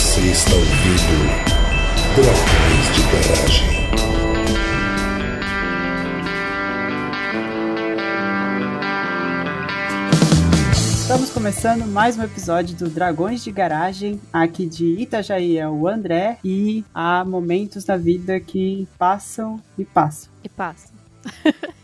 Você está ouvindo Dragões de Garagem. Estamos começando mais um episódio do Dragões de Garagem, aqui de Itajaí é o André, e há momentos da vida que passam e passam. E passam.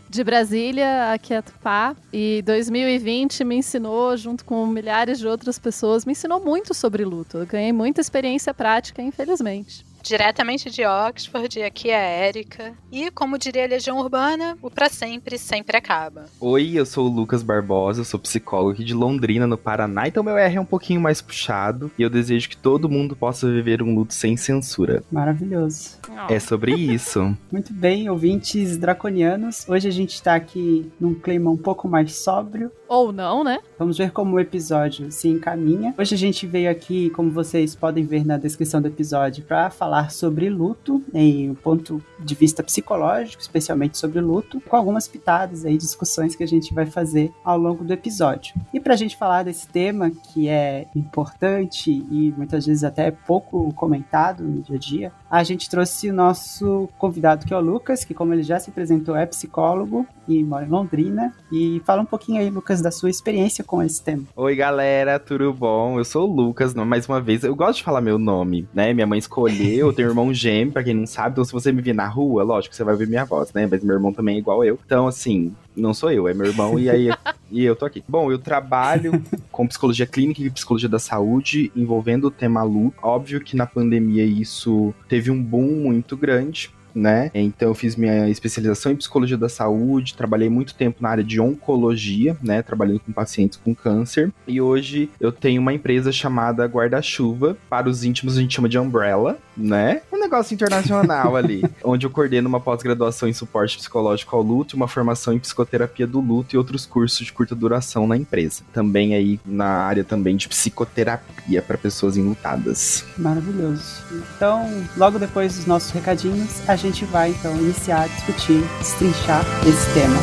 De Brasília, aqui é a Tupá, e 2020 me ensinou, junto com milhares de outras pessoas, me ensinou muito sobre luto. Eu ganhei muita experiência prática, infelizmente. Diretamente de Oxford, aqui é a Érica. E, como diria a Legião Urbana, o pra sempre, sempre acaba. Oi, eu sou o Lucas Barbosa, eu sou psicólogo aqui de Londrina, no Paraná, então meu R é um pouquinho mais puxado, e eu desejo que todo mundo possa viver um luto sem censura. Maravilhoso. É sobre isso. Muito bem, ouvintes draconianos, hoje a gente tá aqui num clima um pouco mais sóbrio. Ou não, né? Vamos ver como o episódio se encaminha. Hoje a gente veio aqui, como vocês podem ver na descrição do episódio, pra falar sobre luto, em um ponto de vista psicológico, especialmente sobre luto, com algumas pitadas aí, discussões que a gente vai fazer ao longo do episódio. E pra gente falar desse tema que é importante e muitas vezes até pouco comentado no dia a dia, a gente trouxe o nosso convidado, que é o Lucas, que, como ele já se apresentou, é psicólogo e mora em Londrina. E fala um pouquinho aí, Lucas, da sua experiência com esse tema. Oi, galera, tudo bom? Eu sou o Lucas, mais uma vez. Eu gosto de falar meu nome, né? Minha mãe escolheu. Eu tenho um irmão gêmeo, pra quem não sabe. Então, se você me vir na rua, lógico, você vai ouvir minha voz, né? Mas meu irmão também é igual eu. Então, assim, não sou eu, é meu irmão e aí e eu tô aqui. Bom, eu trabalho com psicologia clínica e psicologia da saúde, envolvendo o tema luto. Óbvio que na pandemia isso teve um boom muito grande, né? Então eu fiz minha especialização em psicologia da saúde, trabalhei muito tempo na área de oncologia, né? Trabalhando com pacientes com câncer. E hoje eu tenho uma empresa chamada Guarda-Chuva. Para os íntimos a gente chama de Umbrella, né? Um negócio internacional ali. Onde eu coordeno uma pós-graduação em suporte psicológico ao luto, uma formação em psicoterapia do luto e outros cursos de curta duração na empresa. Também aí na área também de psicoterapia para pessoas enlutadas. Maravilhoso. Então, logo depois dos nossos recadinhos, a gente vai então iniciar a discutir, destrinchar esse tema.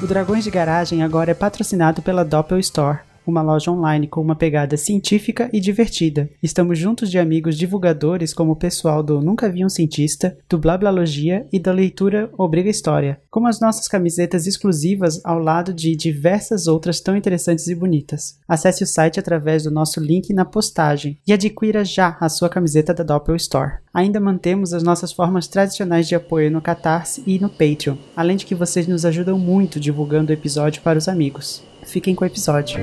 O Dragões de Garagem agora é patrocinado pela Doppel Store, uma loja online com uma pegada científica e divertida. Estamos juntos de amigos divulgadores como o pessoal do Nunca Vi um Cientista, do Blablalogia e da Leitura Obriga História, como as nossas camisetas exclusivas ao lado de diversas outras tão interessantes e bonitas. Acesse o site através do nosso link na postagem e adquira já a sua camiseta da Doppel Store. Ainda mantemos as nossas formas tradicionais de apoio no Catarse e no Patreon, além de que vocês nos ajudam muito divulgando o episódio para os amigos. Fiquem com o episódio.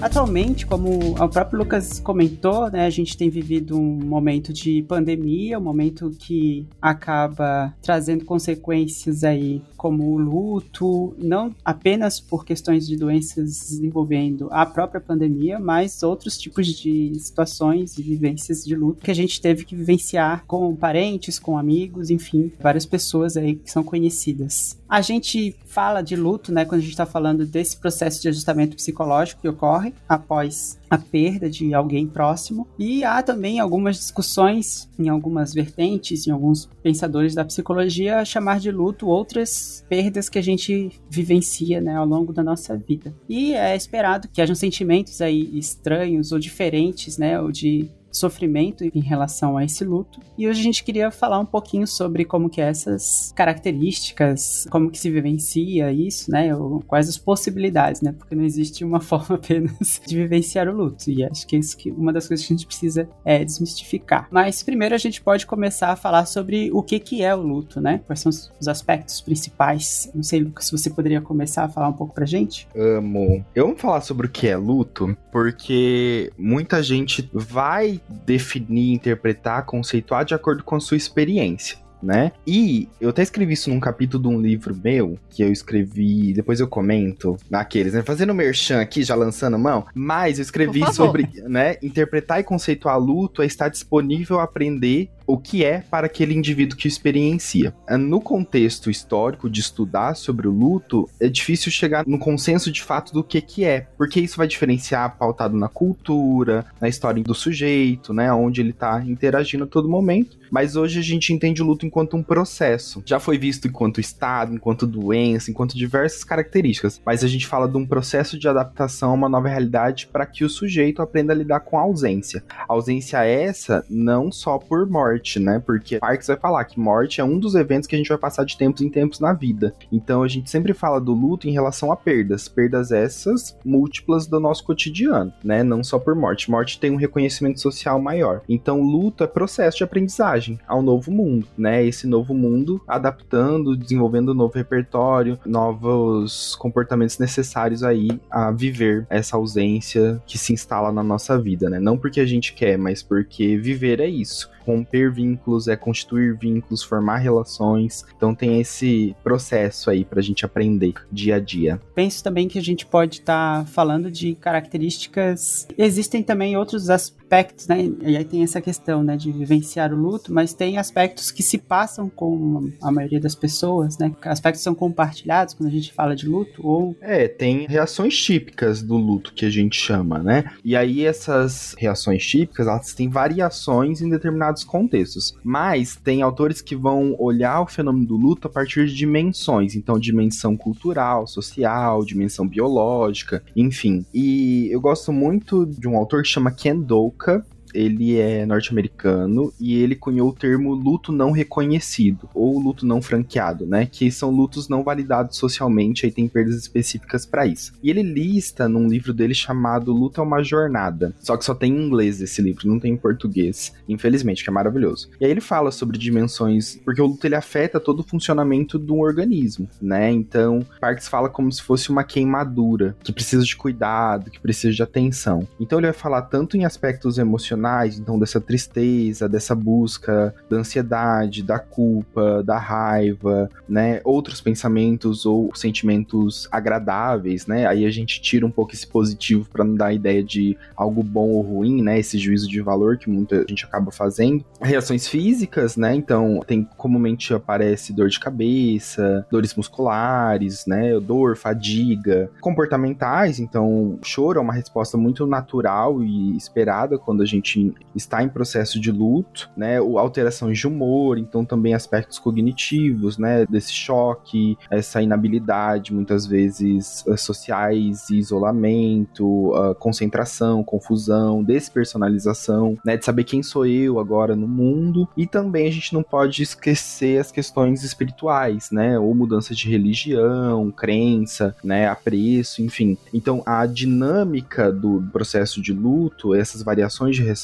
Atualmente, como o próprio Lucas comentou, né, a gente tem vivido um momento de pandemia, um momento que acaba trazendo consequências aí, como o luto, não apenas por questões de doenças envolvendo a própria pandemia, mas outros tipos de situações e vivências de luto que a gente teve que vivenciar com parentes, com amigos, enfim, várias pessoas aí que são conhecidas. A gente fala de luto, né, quando a gente está falando desse processo de ajustamento psicológico que ocorre após a perda de alguém próximo. E há também algumas discussões em algumas vertentes, em alguns pensadores da psicologia, a chamar de luto outras perdas que a gente vivencia, né, ao longo da nossa vida. E é esperado que hajam sentimentos aí estranhos ou diferentes, né, ou de sofrimento em relação a esse luto. E hoje a gente queria falar um pouquinho sobre como que essas características, como que se vivencia isso, né, ou quais as possibilidades, né, porque não existe uma forma apenas de vivenciar o luto, e acho que isso que uma das coisas que a gente precisa é desmistificar. Mas primeiro a gente pode começar a falar sobre o que é o luto, né, quais são os aspectos principais. Não sei, Lucas, se você poderia começar a falar um pouco pra gente? Amo. Eu vou falar sobre o que é luto, porque muita gente vai definir, interpretar, conceituar de acordo com a sua experiência, né? E eu até escrevi isso num capítulo de um livro meu, que eu escrevi, depois eu comento, naqueles, né? Fazendo merchan aqui, já lançando mão, mas eu escrevi sobre, né? Interpretar e conceituar luto é estar disponível a aprender o que é para aquele indivíduo que o experiencia. No contexto histórico de estudar sobre o luto, é difícil chegar no consenso de fato do que é, porque isso vai diferenciar pautado na cultura, na história do sujeito, né, onde ele está interagindo a todo momento. Mas hoje a gente entende o luto enquanto um processo. Já foi visto enquanto estado, enquanto doença, enquanto diversas características, mas a gente fala de um processo de adaptação a uma nova realidade para que o sujeito aprenda a lidar com a ausência. A ausência essa não só por morte, né? Porque Parks vai falar que morte é um dos eventos que a gente vai passar de tempos em tempos na vida. Então a gente sempre fala do luto em relação a perdas. Perdas essas múltiplas do nosso cotidiano, né? Não só por morte. Morte tem um reconhecimento social maior. Então luto é processo de aprendizagem ao novo mundo, né? Esse novo mundo adaptando, desenvolvendo um novo repertório, novos comportamentos necessários aí a viver essa ausência que se instala na nossa vida, né? Não porque a gente quer, mas porque viver é isso. Romper vínculos é constituir vínculos, formar relações. Então tem esse processo aí pra gente aprender dia a dia. Penso também que a gente pode estar falando de características. Existem também outros aspectos, né? E aí tem essa questão, né, de vivenciar o luto, mas tem aspectos que se passam com a maioria das pessoas, né? Aspectos são compartilhados quando a gente fala de luto, ou... tem reações típicas do luto que a gente chama, né? E aí essas reações típicas, elas têm variações em determinados contextos, mas tem autores que vão olhar o fenômeno do luto a partir de dimensões, então dimensão cultural, social, dimensão biológica, enfim. E eu gosto muito de um autor que chama Ken Doka. Ele é norte-americano e ele cunhou o termo luto não reconhecido ou luto não franqueado, né? Que são lutos não validados socialmente, aí tem perdas específicas pra isso. E ele lista num livro dele chamado Luto é uma Jornada. Só que só tem em inglês esse livro, não tem em português, infelizmente, que é maravilhoso. E aí ele fala sobre dimensões, porque o luto ele afeta todo o funcionamento de um organismo, né? Então, Parks fala como se fosse uma queimadura, que precisa de cuidado, que precisa de atenção. Então ele vai falar tanto em aspectos emocionais, então dessa tristeza, dessa busca da ansiedade, da culpa, da raiva, né, outros pensamentos ou sentimentos agradáveis, né, aí a gente tira um pouco esse positivo para não dar a ideia de algo bom ou ruim, né, esse juízo de valor que muita gente acaba fazendo. Reações físicas, né, então tem comumente aparece dor de cabeça, dores musculares, né, dor, fadiga. Comportamentais, então choro é uma resposta muito natural e esperada quando a gente está em processo de luto, né, alterações de humor, então também aspectos cognitivos, né, desse choque, essa inabilidade, muitas vezes sociais, isolamento, concentração, confusão, despersonalização, né, de saber quem sou eu agora no mundo. E também a gente não pode esquecer as questões espirituais, né, ou mudança de religião, crença, né, apreço, enfim. Então a dinâmica do processo de luto, essas variações de resposta,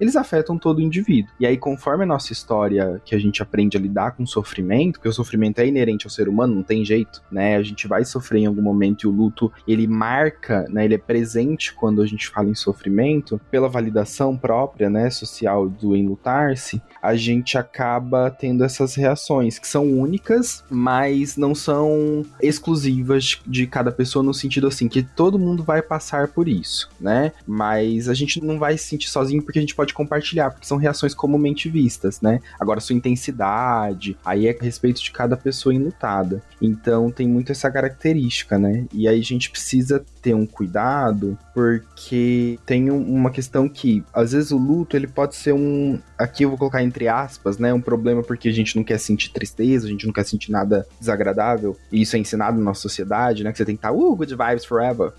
eles afetam todo o indivíduo. E aí, conforme a nossa história que a gente aprende a lidar com o sofrimento, porque o sofrimento é inerente ao ser humano, não tem jeito, né? A gente vai sofrer em algum momento e o luto, ele marca, né? Ele é presente quando a gente fala em sofrimento, pela validação própria, né? Social do enlutar-se, a gente acaba tendo essas reações que são únicas, mas não são exclusivas de cada pessoa, no sentido assim, que todo mundo vai passar por isso, né? Mas a gente não vai se sentir sozinho, porque a gente pode compartilhar, porque são reações comumente vistas, né? Agora, sua intensidade, aí é a respeito de cada pessoa enlutada. Então, tem muito essa característica, né? E aí a gente precisa ter um cuidado, porque tem uma questão que, às vezes, o luto, ele pode ser um... Aqui eu vou colocar entre aspas, né? Um problema porque a gente não quer sentir tristeza, a gente não quer sentir nada desagradável, e isso é ensinado na nossa sociedade, né? Que você tem que estar, good vibes forever,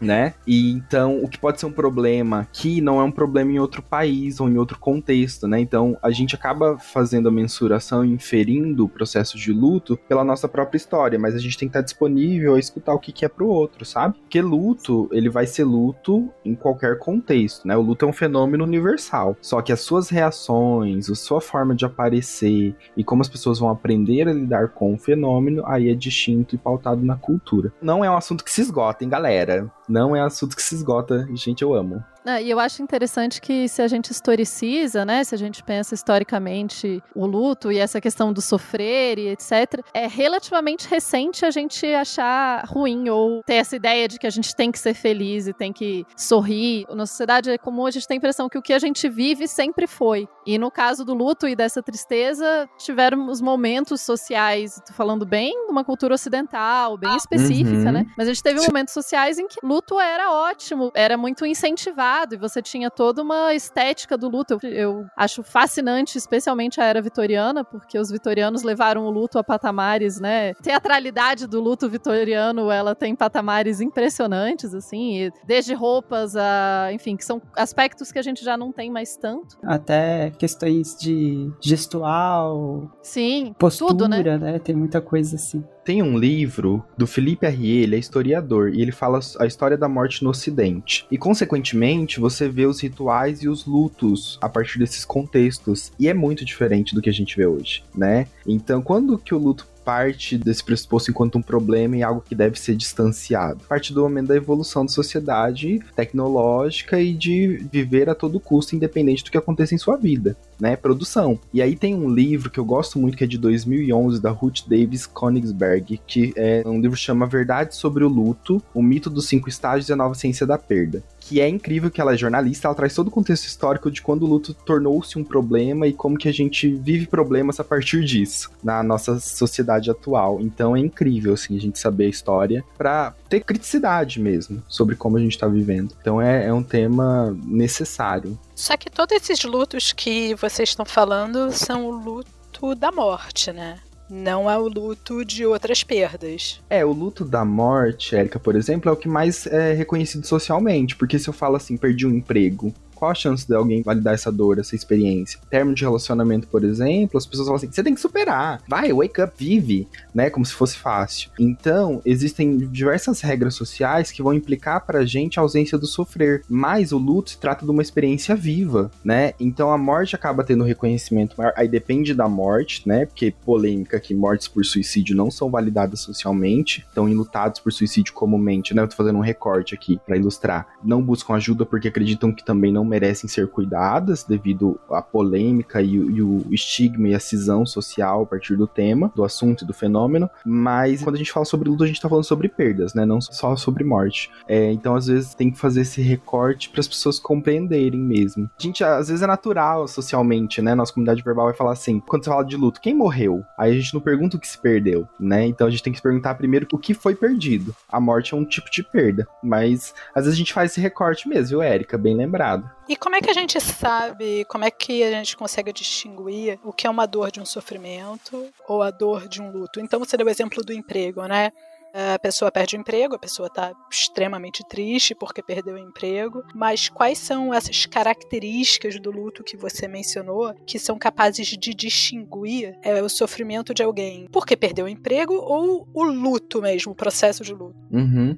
né? E então, o que pode ser um problema aqui não é um problema em outro país ou em outro contexto, né? Então, a gente acaba fazendo a mensuração, inferindo o processo de luto pela nossa própria história, mas a gente tem que estar disponível a escutar o que é pro outro, sabe? Porque luto, ele vai ser luto em qualquer contexto, né? O luto é um fenômeno universal, só que as suas reações, a sua forma de aparecer e como as pessoas vão aprender a lidar com o fenômeno, aí é distinto e pautado na cultura. Não é um assunto que se esgota, hein, galera? Não é assunto que se esgota. Gente, eu amo. Ah, e eu acho interessante que se a gente historiciza, né? Se a gente pensa historicamente o luto e essa questão do sofrer e etc. É relativamente recente a gente achar ruim ou ter essa ideia de que a gente tem que ser feliz e tem que sorrir. Na sociedade é comum a gente ter a impressão que o que a gente vive sempre foi. E no caso do luto e dessa tristeza, tiveram os momentos sociais, tô falando bem de uma cultura ocidental, bem específica, né? Mas a gente teve momentos sociais em que luto era ótimo, era muito incentivado. E você tinha toda uma estética do luto. Eu acho fascinante, especialmente a era vitoriana, porque os vitorianos levaram o luto a patamares, né? A teatralidade do luto vitoriano, ela tem patamares impressionantes, assim, desde roupas a... Enfim, que são aspectos que a gente já não tem mais tanto. Até questões de gestual, sim, postura, tudo, né? Tem muita coisa assim. Tem um livro do Felipe Arrier, ele é historiador, e ele fala a história da morte no Ocidente. E, consequentemente, você vê os rituais e os lutos a partir desses contextos. E é muito diferente do que a gente vê hoje, né? Então, quando que o luto parte desse pressuposto enquanto um problema e algo que deve ser distanciado? Parte do momento da evolução da sociedade tecnológica e de viver a todo custo, independente do que aconteça em sua vida, né? Produção. E aí tem um livro que eu gosto muito, que é de 2011, da Ruth Davis Konigsberg, que é um livro que chama Verdade sobre o Luto, o mito dos 5 estágios e a nova ciência da perda. Que é incrível que ela é jornalista, ela traz todo o contexto histórico de quando o luto tornou-se um problema e como que a gente vive problemas a partir disso, na nossa sociedade atual. Então é incrível, assim, a gente saber a história pra ter criticidade mesmo sobre como a gente tá vivendo. Então é um tema necessário. Só que todos esses lutos que vocês estão falando são o luto da morte, né? Não é o luto de outras perdas. É, o luto da morte, Érica, por exemplo, é o que mais é reconhecido socialmente. Porque se eu falo assim, perdi um emprego, qual a chance de alguém validar essa dor, essa experiência? Termo de relacionamento, por exemplo, as pessoas falam assim, você tem que superar, vai, wake up, vive, né, como se fosse fácil. Então, existem diversas regras sociais que vão implicar pra gente a ausência do sofrer, mas o luto se trata de uma experiência viva, né, então a morte acaba tendo um reconhecimento maior, aí depende da morte, né, porque polêmica que mortes por suicídio não são validadas socialmente, então enlutados por suicídio comumente, né, eu tô fazendo um recorte aqui pra ilustrar, não buscam ajuda porque acreditam que também não merecem ser cuidadas devido à polêmica e o estigma e a cisão social a partir do tema, do assunto e do fenômeno, mas quando a gente fala sobre luto, a gente tá falando sobre perdas, né? Não só sobre morte. Então, às vezes, tem que fazer esse recorte para as pessoas compreenderem mesmo. A gente, às vezes, é natural socialmente, né? Nossa comunidade verbal vai falar assim, quando você fala de luto, quem morreu? Aí a gente não pergunta o que se perdeu, né? Então, a gente tem que se perguntar primeiro o que foi perdido. A morte é um tipo de perda, mas às vezes a gente faz esse recorte mesmo, viu, Érica? Bem lembrado. E como é que a gente sabe, como é que a gente consegue distinguir o que é uma dor de um sofrimento ou a dor de um luto? Então você deu o exemplo do emprego, né? A pessoa perde o emprego, a pessoa está extremamente triste porque perdeu o emprego, mas quais são essas características do luto que você mencionou que são capazes de distinguir o sofrimento de alguém? Porque perdeu o emprego ou o luto mesmo, o processo de luto?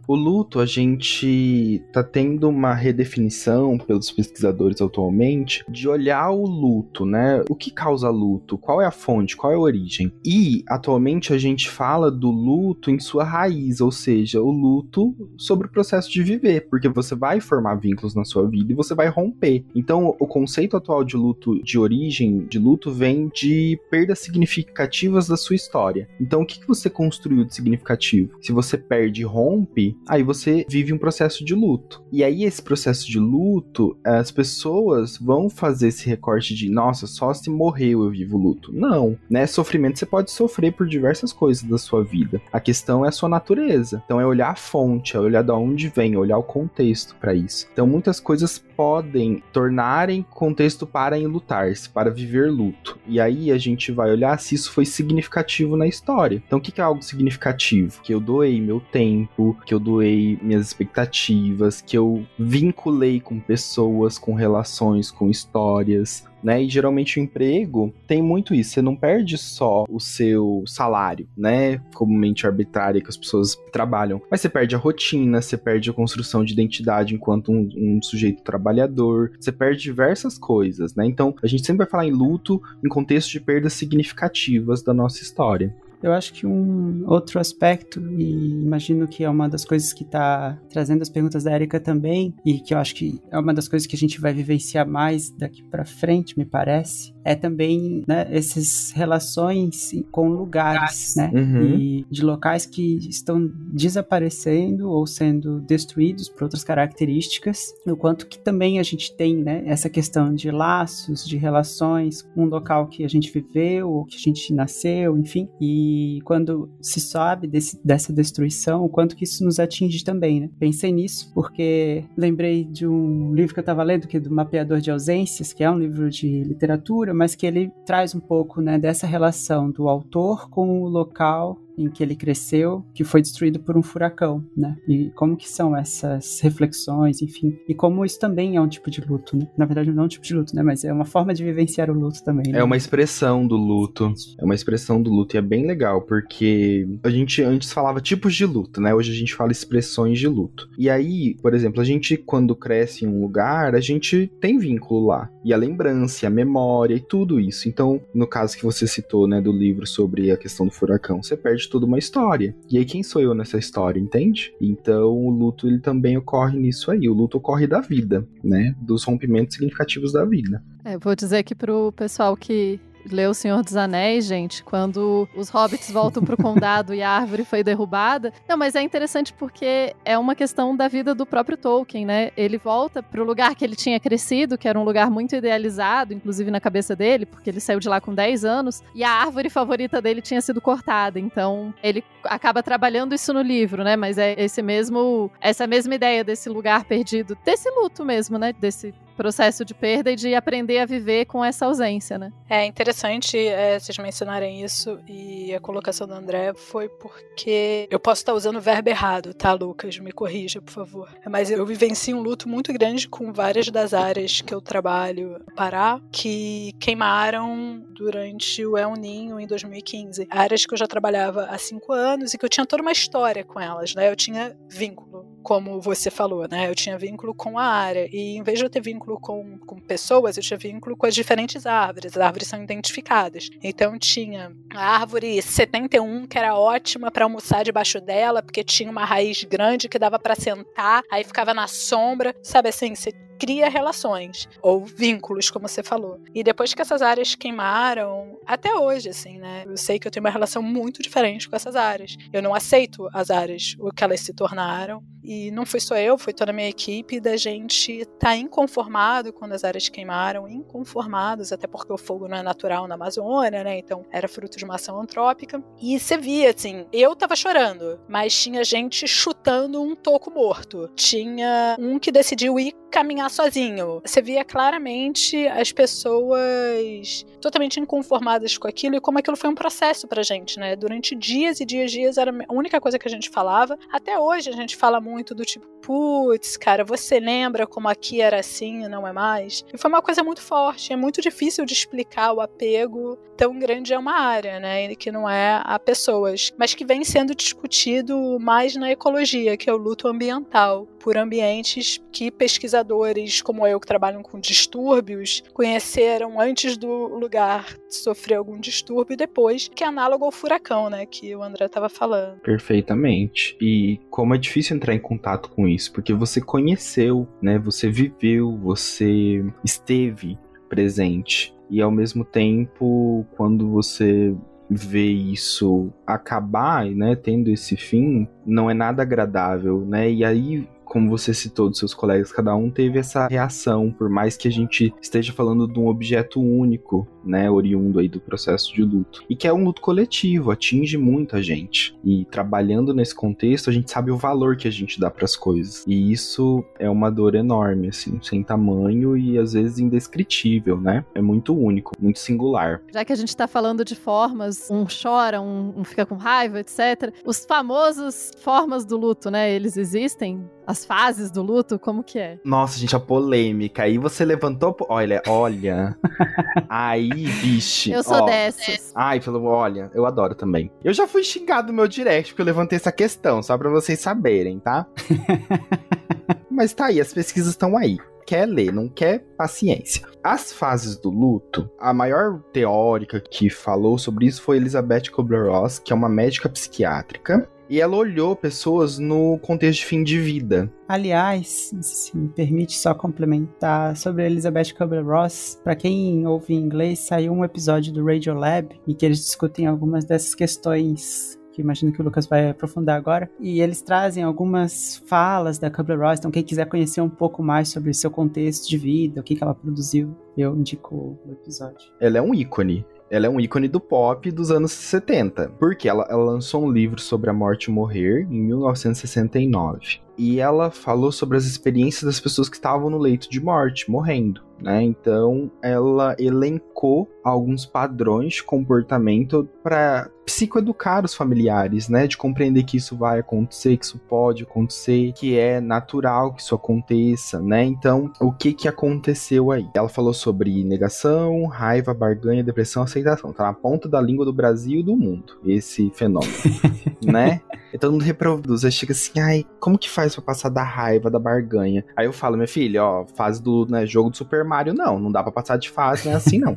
O luto, a gente está tendo uma redefinição pelos pesquisadores atualmente de olhar o luto, né? O que causa luto? Qual é a fonte? Qual é a origem? E, atualmente, a gente fala do luto em sua raiz, ou seja, o luto sobre o processo de viver, porque você vai formar vínculos na sua vida e você vai romper. Então, o conceito atual de luto, de origem de luto, vem de perdas significativas da sua história. Então, o que você construiu de significativo? Se você perde e rompe, aí você vive um processo de luto. E aí, esse processo de luto, as pessoas vão fazer esse recorte de, nossa, só se morreu eu vivo luto. Não, né? Sofrimento, você pode sofrer por diversas coisas da sua vida. A questão é a sua natureza. Então é olhar a fonte, é olhar de onde vem, é olhar o contexto para isso. Então muitas coisas podem tornarem contexto para enlutar-se, para viver luto. E aí a gente vai olhar se isso foi significativo na história. Então o que é algo significativo? Que eu doei meu tempo, que eu doei minhas expectativas, que eu vinculei com pessoas, com relações, com histórias, né? E geralmente o emprego tem muito isso, você não perde só o seu salário, né, comumente arbitrária que as pessoas trabalham, mas você perde a rotina, você perde a construção de identidade enquanto um sujeito trabalhador, você perde diversas coisas, né, então a gente sempre vai falar em luto em contexto de perdas significativas da nossa história. Eu acho que um outro aspecto, e imagino que é uma das coisas que está trazendo as perguntas da Erika também, e que eu acho que é uma das coisas que a gente vai vivenciar mais daqui para frente, me parece, é também, né, essas relações com lugares, né? Uhum. E de locais que estão desaparecendo ou sendo destruídos por outras características, o quanto que também a gente tem, né, essa questão de laços, de relações com um local que a gente viveu, ou que a gente nasceu, enfim, e quando se sabe dessa destruição, o quanto que isso nos atinge também, né? Pensei nisso porque lembrei de um livro que eu estava lendo, que é do Mapeador de Ausências, que é um livro de literatura, mas que ele traz um pouco, né, dessa relação do autor com o local em que ele cresceu, que foi destruído por um furacão, né? E como que são essas reflexões, enfim. E como isso também é um tipo de luto, né? Na verdade, não é um tipo de luto, né? Mas é uma forma de vivenciar o luto também, né? É uma expressão do luto. É uma expressão do luto e é bem legal, porque a gente antes falava tipos de luto, né? Hoje a gente fala expressões de luto. E aí, por exemplo, a gente, quando cresce em um lugar, a gente tem vínculo lá. E a lembrança, a memória e tudo isso. Então, no caso que você citou, né, do livro sobre a questão do furacão, você perde toda uma história. E aí quem sou eu nessa história, entende? Então o luto ele também ocorre nisso aí. O luto ocorre da vida, né? Dos rompimentos significativos da vida. É, vou dizer aqui pro pessoal que leu O Senhor dos Anéis, gente, quando os hobbits voltam pro condado e a árvore foi derrubada. Não, mas é interessante porque é uma questão da vida do próprio Tolkien, né? Ele volta pro lugar que ele tinha crescido, que era um lugar muito idealizado, inclusive na cabeça dele, porque ele saiu de lá com 10 anos, e a árvore favorita dele tinha sido cortada. Então, ele acaba trabalhando isso no livro, né? Mas é essa mesma ideia desse lugar perdido, desse luto mesmo, né? Desse processo de perda e de aprender a viver com essa ausência, né? É interessante vocês mencionarem isso e a colocação do André foi porque eu posso estar usando o verbo errado, tá, Lucas? Me corrija, por favor. Mas eu vivencio um luto muito grande com várias das áreas que eu trabalho no Pará, que queimaram durante o El Niño em 2015. Áreas que eu já trabalhava há 5 anos e que eu tinha toda uma história com elas, né? Eu tinha vínculo, como você falou, né? Eu tinha vínculo com a área e em vez de eu ter vínculo com pessoas, eu tinha vínculo com as diferentes árvores. As árvores são identificadas. Então tinha a árvore 71, que era ótima para almoçar debaixo dela, porque tinha uma raiz grande que dava para sentar, aí ficava na sombra, sabe assim, você cria relações, ou vínculos, como você falou. E depois que essas áreas queimaram, até hoje, assim, né? Eu sei que eu tenho uma relação muito diferente com essas áreas. Eu não aceito as áreas, o que elas se tornaram. E não fui só eu, foi toda a minha equipe da gente tá inconformado quando as áreas queimaram, inconformados, até porque o fogo não é natural na Amazônia, né? Então, era fruto de uma ação antrópica. E você via, assim, eu tava chorando, mas tinha gente chutando um toco morto. Tinha um que decidiu ir caminhar sozinho. Você via claramente as pessoas totalmente inconformadas com aquilo e como aquilo foi um processo pra gente, né? Durante dias e dias e dias era a única coisa que a gente falava. Até hoje a gente fala muito do tipo, putz, cara, você lembra como aqui era assim e não é mais? E foi uma coisa muito forte. É muito difícil de explicar o apego tão grande a uma área, né? Que não é a pessoas, mas que vem sendo discutido mais na ecologia, que é o luto ambiental, por ambientes que pesquisadores como eu, que trabalham com distúrbios, conheceram antes do lugar sofrer algum distúrbio, depois, que é análogo ao furacão, né? Que o André estava falando. Perfeitamente. E como é difícil entrar em contato com isso, porque você conheceu, né? Você viveu, você esteve presente. E ao mesmo tempo, quando você vê isso acabar, né, tendo esse fim, não é nada agradável, né? E aí, como você citou dos seus colegas, cada um teve essa reação, por mais que a gente esteja falando de um objeto único, né, oriundo aí do processo de luto. E que é um luto coletivo, atinge muita gente. E trabalhando nesse contexto, a gente sabe o valor que a gente dá pras coisas. E isso é uma dor enorme, assim, sem tamanho e às vezes indescritível, né? É muito único, muito singular. Já que a gente tá falando de formas, um chora, um fica com raiva, etc. Os famosos formas do luto, né, eles existem? As fases do luto, como que é? Nossa, gente, a polêmica. Aí você levantou... Olha. Aí, bicho. Eu sou dessas. Ai, olha, eu adoro também. Eu já fui xingado no meu direct, porque eu levantei essa questão, só pra vocês saberem, tá? Mas tá aí, as pesquisas estão aí. quer ler, não quer paciência. As fases do luto, a maior teórica que falou sobre isso foi Elisabeth Kübler-Ross, que é uma médica psiquiátrica. E ela olhou pessoas no contexto de fim de vida. Aliás, se me permite só complementar sobre a Elisabeth Kübler-Ross, para quem ouve em inglês, saiu um episódio do Radio Lab em que eles discutem algumas dessas questões, que imagino que o Lucas vai aprofundar agora, e eles trazem algumas falas da Kübler-Ross, então quem quiser conhecer um pouco mais sobre o seu contexto de vida, o que ela produziu, eu indico o episódio. Ela é um ícone. Ela é um ícone do pop dos anos 70, porque ela lançou um livro sobre a morte e morrer em 1969. E ela falou sobre as experiências das pessoas que estavam no leito de morte, morrendo, né? Então, ela elencou alguns padrões de comportamento para psicoeducar os familiares, né? De compreender que isso vai acontecer, que isso pode acontecer, que é natural que isso aconteça, né? Então, o que aconteceu aí? Ela falou sobre negação, raiva, barganha, depressão, aceitação. Tá na ponta da língua do Brasil e do mundo, esse fenômeno, né? E todo mundo reproduz, aí chega assim, ai, como que faz pra passar da raiva, da barganha? Aí eu falo, minha filha, ó, fase do, né, jogo do Super Mario, não dá pra passar de fase, não é assim, não.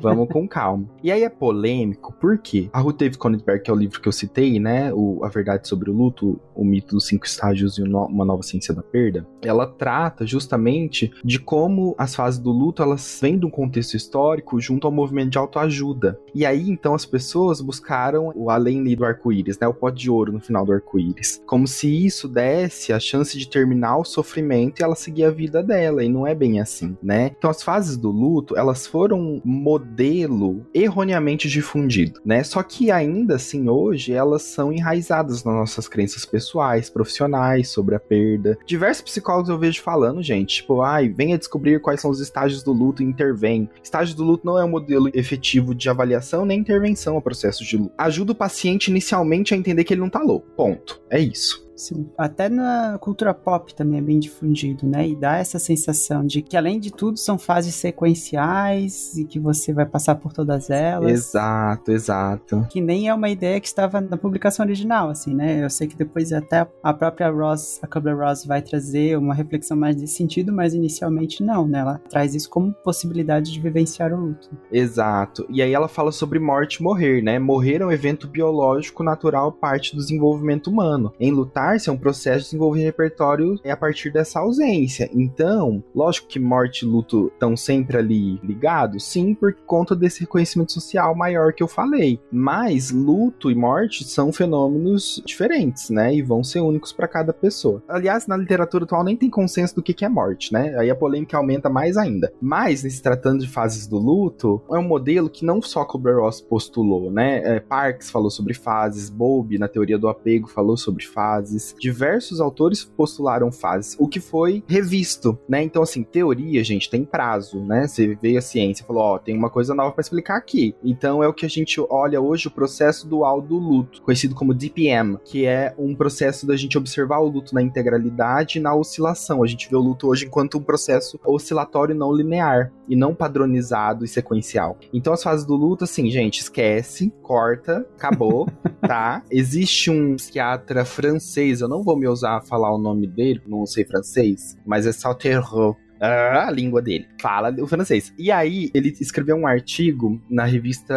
Vamos com calma. E aí é polêmico, por quê? A Ruth Davis Konigsberg, que é o livro que eu citei, né, A Verdade sobre o Luto, o mito dos 5 estágios e uma nova ciência da perda, ela trata justamente de como as fases do luto, elas vêm de um contexto histórico junto ao movimento de autoajuda. E aí, então, as pessoas buscaram o além do arco-íris, né, o pote de ouro no final do arco-íris. Como se isso desse a chance de terminar o sofrimento e ela seguir a vida dela, e não é bem assim, né? Então as fases do luto, elas foram um modelo erroneamente difundido, né? Só que ainda assim, hoje, elas são enraizadas nas nossas crenças pessoais, profissionais, sobre a perda. Diversos psicólogos eu vejo falando, gente, tipo, venha descobrir quais são os estágios do luto e intervém. Estágio do luto não é um modelo efetivo de avaliação nem intervenção ao processo de luto. Ajuda o paciente inicialmente a entender que ele não tá louco, ponto. É isso. Sim. Até na cultura pop também é bem difundido, né? E dá essa sensação de que, além de tudo, são fases sequenciais e que você vai passar por todas elas. Exato, exato. Que nem é uma ideia que estava na publicação original, assim, né? Eu sei que depois até a própria Ross, a Kübler-Ross, vai trazer uma reflexão mais desse sentido, mas inicialmente não, né? Ela traz isso como possibilidade de vivenciar o luto. Exato. E aí ela fala sobre morte e morrer, né? Morrer é um evento biológico natural, parte do desenvolvimento humano. Enlutar é um processo de desenvolver repertório a partir dessa ausência. Então, lógico que morte e luto estão sempre ali ligados, sim, por conta desse reconhecimento social maior que eu falei. Mas luto e morte são fenômenos diferentes, né? E vão ser únicos para cada pessoa. Aliás, na literatura atual nem tem consenso do que é morte, né? Aí a polêmica aumenta mais ainda. Mas, se tratando de fases do luto, é um modelo que não só Kübler-Ross postulou, né? Parks falou sobre fases, Bowlby, na teoria do apego, falou sobre fases. Diversos autores postularam fases, o que foi revisto, né? Então, assim, teoria, gente, tem prazo, né? Você vê a ciência e falou, tem uma coisa nova pra explicar aqui. Então, é o que a gente olha hoje, o processo dual do luto, conhecido como DPM, que é um processo da gente observar o luto na integralidade e na oscilação. A gente vê o luto hoje enquanto um processo oscilatório não linear, e não padronizado e sequencial. Então, as fases do luto, assim, gente, esquece, corta, acabou, tá? Existe um psiquiatra francês, eu não vou me ousar a falar o nome dele, não sei francês, mas é Sauterreau. A língua dele. Fala o francês. E aí, ele escreveu um artigo na revista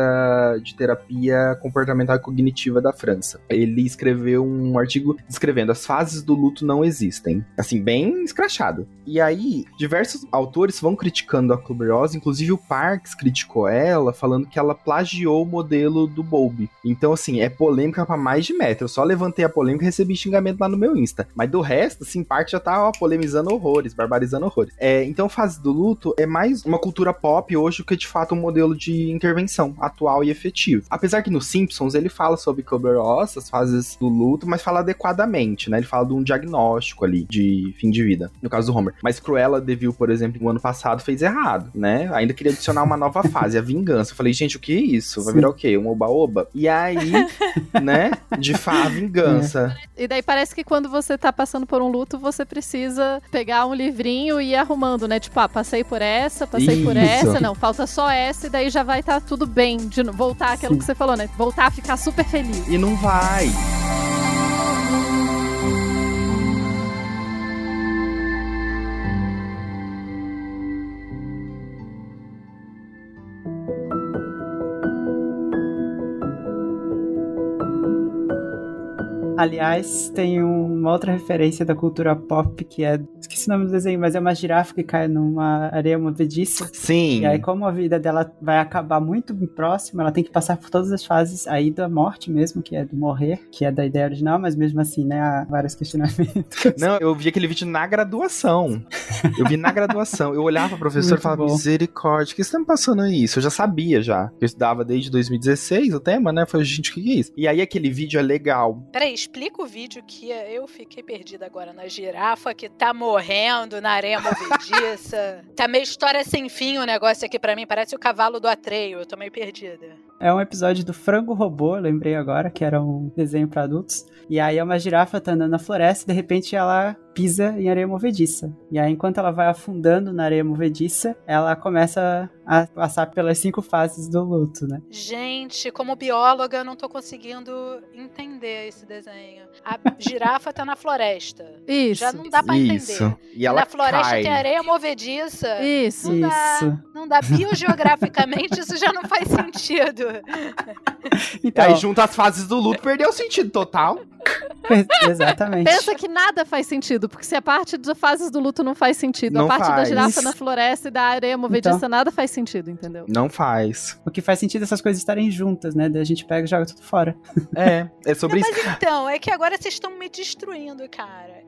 de terapia comportamental e cognitiva da França. Ele escreveu um artigo descrevendo as fases do luto não existem. Assim, bem escrachado. E aí, diversos autores vão criticando a Kübler-Ross, inclusive o Parks criticou ela, falando que ela plagiou o modelo do Bowlby. Então, assim, é polêmica pra mais de metro. Eu só levantei a polêmica e recebi xingamento lá no meu Insta. Mas do resto, assim, parte já tá polemizando horrores, barbarizando horrores. Então, fase do luto é mais uma cultura pop hoje do que, de fato, um modelo de intervenção atual e efetivo. Apesar que nos Simpsons ele fala sobre Kübler-Ross, as fases do luto, mas fala adequadamente, né? Ele fala de um diagnóstico ali, de fim de vida, no caso do Homer. Mas Cruella de Vil, por exemplo, no ano passado, fez errado, né? Ainda queria adicionar uma nova fase, a vingança. Eu falei, gente, o que é isso? Vai virar o quê? Um oba-oba? E aí, né? De fato, a vingança. E daí parece que quando você tá passando por um luto, você precisa pegar um livrinho e arrumar, né? Tipo, passei por essa, não, falta só essa, e daí já vai estar tudo bem, de voltar àquilo que você falou, né? Voltar a ficar super feliz. E não vai. Aliás, tem uma outra referência da cultura pop que é... Esqueci o nome do desenho, mas é uma girafa que cai numa areia movediça. Sim. E aí, como a vida dela vai acabar muito próxima, ela tem que passar por todas as fases aí da morte mesmo, que é do morrer, que é da ideia original, mas mesmo assim, né, há vários questionamentos. Não, eu vi aquele vídeo na graduação. Eu vi na graduação. Eu olhava pra professora e falava, misericórdia, o que você tá me passando aí? Isso eu já sabia já. Eu estudava desde 2016 o tema, né? Falei, gente, o que é isso? E aí, aquele vídeo é legal. Peraí, explica o vídeo que eu fiquei perdida agora na girafa que tá morrendo na areia movediça. Tá meio história sem fim o negócio aqui pra mim, parece o cavalo do Atreio, eu tô meio perdida. É um episódio do Frango Robô, lembrei agora, que era um desenho pra adultos. E aí é uma girafa tá andando na floresta e de repente ela pisa em areia movediça. E aí, enquanto ela vai afundando na areia movediça, ela começa a passar pelas 5 fases do luto, né? Gente, como bióloga, eu não tô conseguindo entender esse desenho. A girafa tá na floresta. Isso. Já não dá pra entender. Isso. E ela na floresta cai. Tem areia movediça. Isso. Não dá, não dá. Biogeograficamente, isso já não faz sentido. Então, aí, junta as fases do luto, perdeu o sentido total. Exatamente. Pensa que nada faz sentido, porque se a parte das fases do luto não faz sentido, não a parte faz. Da girafa na floresta e da areia movediça, então, nada faz sentido, entendeu? Não faz. O que faz sentido é essas coisas estarem juntas, né? Daí a gente pega e joga tudo fora. É sobre não, isso. Mas então, é que agora vocês estão me destruindo, cara.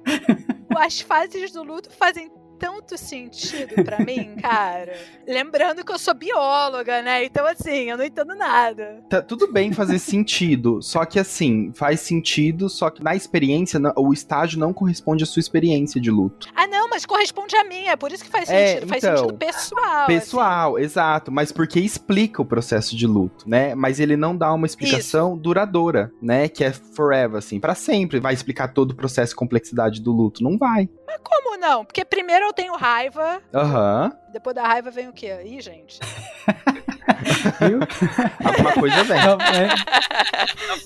As fases do luto fazem tanto sentido pra mim, cara. Lembrando que eu sou bióloga, né? Então, assim, eu não entendo nada. Tá, tudo bem fazer sentido, só que assim, faz sentido, só que na experiência, o estágio não corresponde à sua experiência de luto. Ah, não, mas corresponde à minha, é por isso que faz sentido. Então, faz sentido pessoal. Pessoal, assim. Exato, mas porque explica o processo de luto, né? Mas ele não dá uma explicação duradoura, né? Que é forever, assim, pra sempre. Vai explicar todo o processo e complexidade do luto. Não vai. Mas como não? Porque primeiro eu tenho raiva. Aham. Uhum. Depois da raiva vem o quê? Ih, gente. Viu? Alguma coisa vem.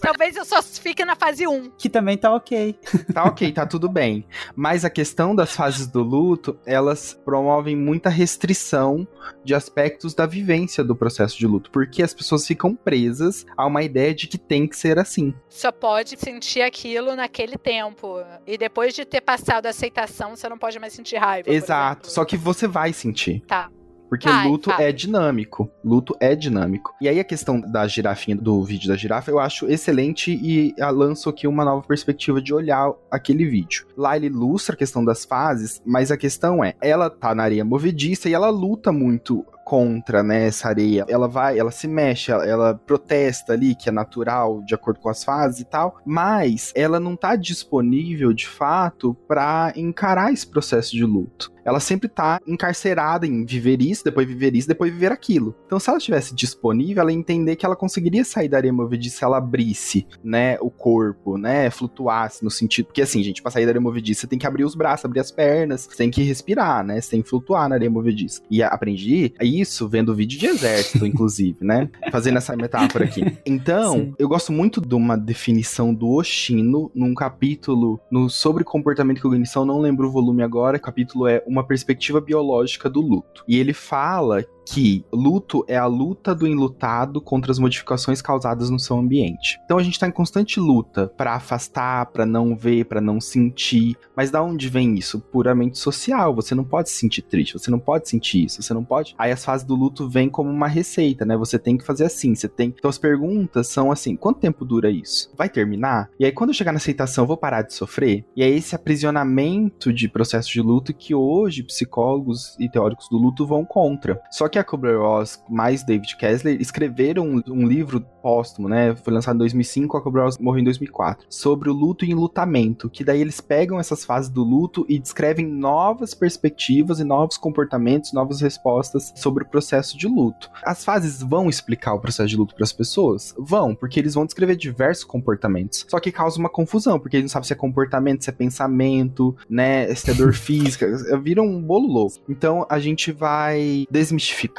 Talvez eu só fique na fase 1. Que também tá ok. Tá ok, tá tudo bem. Mas a questão das fases do luto, elas promovem muita restrição de aspectos da vivência do processo de luto. Porque as pessoas ficam presas a uma ideia de que tem que ser assim. Só pode sentir aquilo naquele tempo. E depois de ter passado a aceitação, você não pode mais sentir raiva. Exato, só que você vai sentir. Tá. Porque luto é dinâmico. Luto é dinâmico. E aí a questão da girafinha, do vídeo da girafa, eu acho excelente e lanço aqui uma nova perspectiva de olhar aquele vídeo. Lá ele ilustra a questão das fases, mas a questão é, ela tá na areia movediça e ela luta muito contra, né, essa areia. Ela vai, ela se mexe, ela protesta ali, que é natural, de acordo com as fases e tal, mas ela não tá disponível, de fato, pra encarar esse processo de luto. Ela sempre tá encarcerada em viver isso, depois viver isso, depois viver aquilo. Então, se ela estivesse disponível, ela ia entender que ela conseguiria sair da areia movediça se ela abrisse, né, o corpo, né, flutuasse no sentido... Porque, assim, gente, pra sair da areia movediça, você tem que abrir os braços, abrir as pernas, você tem que respirar, né, você tem que flutuar na areia movediça. E aprendi isso vendo vídeo de exército, inclusive, né? Fazendo essa metáfora aqui. Então, eu gosto muito de uma definição do Oshino, num capítulo sobre comportamento e cognição, não lembro o volume agora, o capítulo é Uma Perspectiva Biológica do Luto. E ele fala que luto é a luta do enlutado contra as modificações causadas no seu ambiente. Então a gente tá em constante luta pra afastar, pra não ver, pra não sentir. Mas da onde vem isso? Puramente social. Você não pode se sentir triste, você não pode sentir isso, você não pode... Aí as fases do luto vêm como uma receita, né? Você tem que fazer assim, você tem... Então as perguntas são assim, quanto tempo dura isso? Vai terminar? E aí quando eu chegar na aceitação, eu vou parar de sofrer? E é esse aprisionamento de processo de luto que hoje psicólogos e teóricos do luto vão contra. Só que a Kübler-Ross mais David Kessler escreveram um livro póstumo, né? Foi lançado em 2005, a Kübler-Ross morreu em 2004, sobre o luto e enlutamento, que daí eles pegam essas fases do luto e descrevem novas perspectivas e novos comportamentos, novas respostas sobre o processo de luto. As fases vão explicar o processo de luto para as pessoas? Vão, porque eles vão descrever diversos comportamentos. Só que causa uma confusão, porque eles não sabem se é comportamento, se é pensamento, né? Se é dor física, vira um bolo louco. Então a gente vai desmistificar,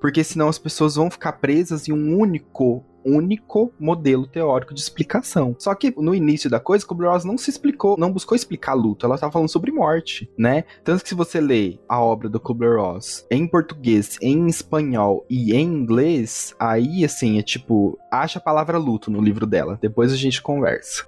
porque senão as pessoas vão ficar presas em um único único modelo teórico de explicação. Só que no início da coisa, Kübler-Ross não se explicou, não buscou explicar luto, ela estava falando sobre morte, né? Tanto que se você lê a obra do Kübler-Ross em português, em espanhol e em inglês, aí assim, é tipo, acha a palavra luto no livro dela, depois a gente conversa.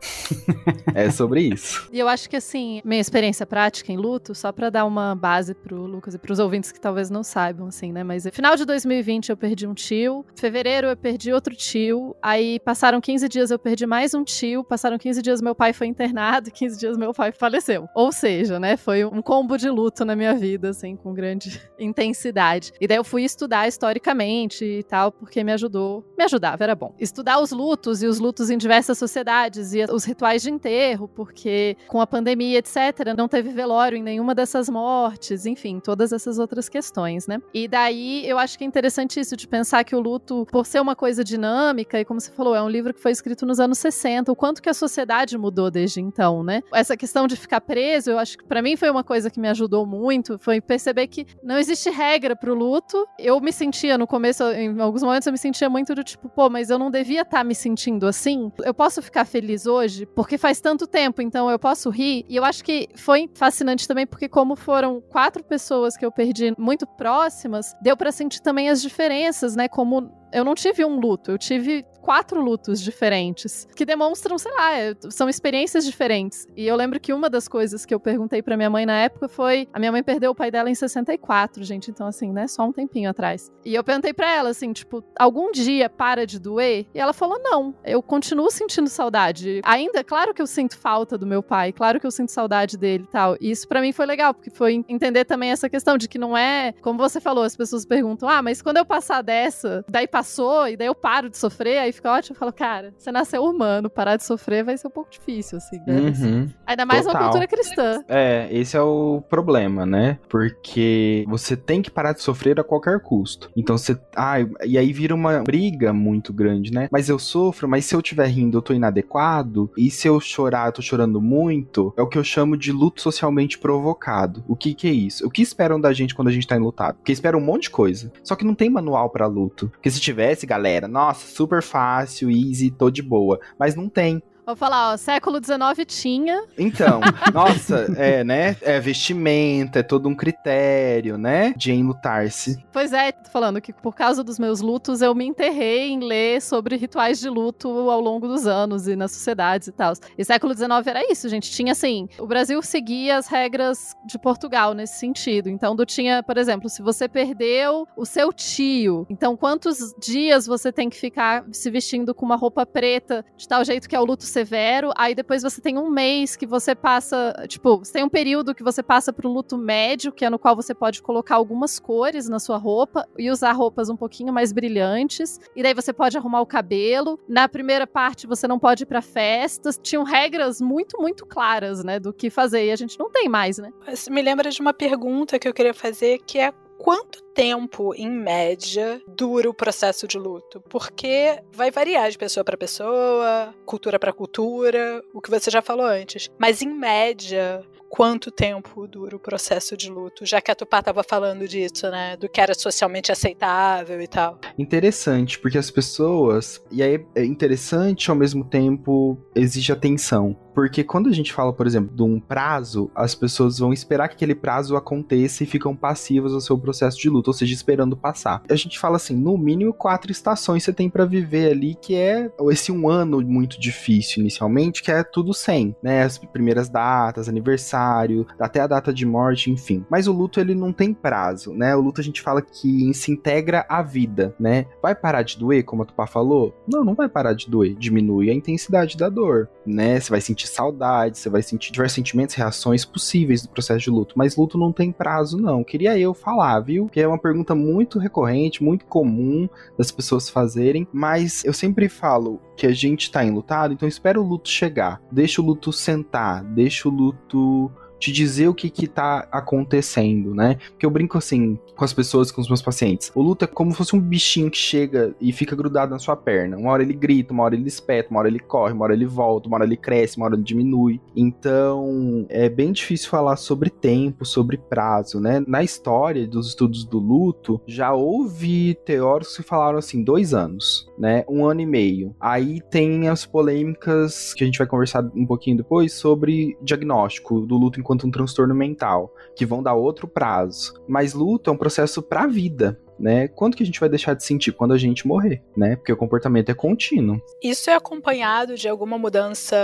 É sobre isso. E eu acho que assim, minha experiência prática em luto, só pra dar uma base pro Lucas e pros ouvintes que talvez não saibam, assim, né? Mas final de 2020 eu perdi um tio, fevereiro eu perdi outro tio, aí passaram 15 dias eu perdi mais um tio, passaram 15 dias meu pai foi internado, 15 dias meu pai faleceu. Ou seja, né, foi um combo de luto na minha vida, assim, com grande intensidade. E daí eu fui estudar historicamente e tal, porque me ajudou, me ajudava, era bom. Estudar os lutos e os lutos em diversas sociedades e os rituais de enterro, porque com a pandemia, etc., não teve velório em nenhuma dessas mortes, enfim, todas essas outras questões, né? E daí eu acho que é interessante isso de pensar que o luto, por ser uma coisa dinâmica, e como você falou, é um livro que foi escrito nos anos 60, o quanto que a sociedade mudou desde então, né? Essa questão de ficar preso, eu acho que pra mim foi uma coisa que me ajudou muito, foi perceber que não existe regra pro luto. Eu me sentia no começo, em alguns momentos eu me sentia muito do tipo, pô, mas eu não devia estar me sentindo assim, eu posso ficar feliz hoje, porque faz tanto tempo, então eu posso rir. E eu acho que foi fascinante também, porque como foram 4 pessoas que eu perdi muito próximas, deu pra sentir também as diferenças, né, como... Eu não tive um luto, eu tive 4 lutos diferentes, que demonstram, sei lá, são experiências diferentes. E eu lembro que uma das coisas que eu perguntei pra minha mãe na época foi... A minha mãe perdeu o pai dela em 64, gente, então assim, né, só um tempinho atrás. E eu perguntei pra ela, assim, tipo, algum dia para de doer? E ela falou, não, eu continuo sentindo saudade. Ainda, claro que eu sinto falta do meu pai, claro que eu sinto saudade dele e tal. E isso pra mim foi legal, porque foi entender também essa questão de que não é... Como você falou, as pessoas perguntam, ah, mas quando eu passar dessa, daí passou, e daí eu paro de sofrer, aí fica ótimo, eu falo, cara, você nasceu humano, parar de sofrer vai ser um pouco difícil, assim, né? Uhum, ainda mais uma cultura cristã. É, esse é o problema, né? Porque você tem que parar de sofrer a qualquer custo. Então você... Ah, e aí vira uma briga muito grande, né? Mas eu sofro, mas se eu estiver rindo, eu tô inadequado, e se eu chorar, eu tô chorando muito, é o que eu chamo de luto socialmente provocado. O que é isso? O que esperam da gente quando a gente tá enlutado? Porque esperam um monte de coisa. Só que não tem manual pra luto. Porque se tivesse, galera, nossa, super fácil, easy, tô de boa. Mas não tem. Vou falar, ó, século XIX tinha. Então, nossa, é, né? É vestimenta, é todo um critério, né? De enlutar-se. Pois é, tô falando que por causa dos meus lutos, eu me enterrei em ler sobre rituais de luto ao longo dos anos e nas sociedades e tal. E século XIX era isso, gente. Tinha, assim, o Brasil seguia as regras de Portugal nesse sentido. Então, tinha, por exemplo, se você perdeu o seu tio, então quantos dias você tem que ficar se vestindo com uma roupa preta, de tal jeito que é o luto severo, aí depois você tem um mês que você passa, tipo, você tem um período que você passa pro luto médio, que é no qual você pode colocar algumas cores na sua roupa e usar roupas um pouquinho mais brilhantes, e daí você pode arrumar o cabelo. Na primeira parte você não pode ir pra festas, tinham regras muito, muito claras, né, do que fazer, e a gente não tem mais, né? Isso me lembra de uma pergunta que eu queria fazer, que é: quanto tempo, em média, dura o processo de luto? Porque vai variar de pessoa para pessoa, cultura para cultura, o que você já falou antes. Mas, em média, quanto tempo dura o processo de luto? Já que a Tupá estava falando disso, né? Do que era socialmente aceitável e tal. Interessante, porque as pessoas... E aí é interessante, ao mesmo tempo, exige atenção. Porque quando a gente fala, por exemplo, de um prazo, as pessoas vão esperar que aquele prazo aconteça e ficam passivas ao seu processo de luto, ou seja, esperando passar. A gente fala assim, no mínimo 4 estações você tem pra viver ali, que é esse um ano muito difícil inicialmente, que é tudo sem, né? As primeiras datas, aniversário, até a data de morte, enfim. Mas o luto, ele não tem prazo, né? O luto a gente fala que se integra à vida, né? Vai parar de doer, como a Tupá falou? Não, não vai parar de doer. Diminui a intensidade da dor, né? Você vai sentir saudade, você vai sentir diversos sentimentos, reações possíveis do processo de luto, mas luto não tem prazo, não. Queria eu falar, viu? Que é uma pergunta muito recorrente, muito comum das pessoas fazerem, mas eu sempre falo que a gente tá enlutado, então espera o luto chegar, deixa o luto sentar, deixa o luto te dizer o que que tá acontecendo, né? Porque eu brinco assim com as pessoas, com os meus pacientes. O luto é como se fosse um bichinho que chega e fica grudado na sua perna. Uma hora ele grita, uma hora ele espeta, uma hora ele corre, uma hora ele volta, uma hora ele cresce, uma hora ele diminui. Então, é bem difícil falar sobre tempo, sobre prazo, né? Na história dos estudos do luto, já houve teóricos que falaram assim, 2 anos, né? 1 ano e meio. Aí tem as polêmicas que a gente vai conversar um pouquinho depois sobre diagnóstico do luto enquanto um transtorno mental, que vão dar outro prazo. Mas luto é um processo para a vida, né? Quando que a gente vai deixar de sentir? Quando a gente morrer, né? Porque o comportamento é contínuo. Isso é acompanhado de alguma mudança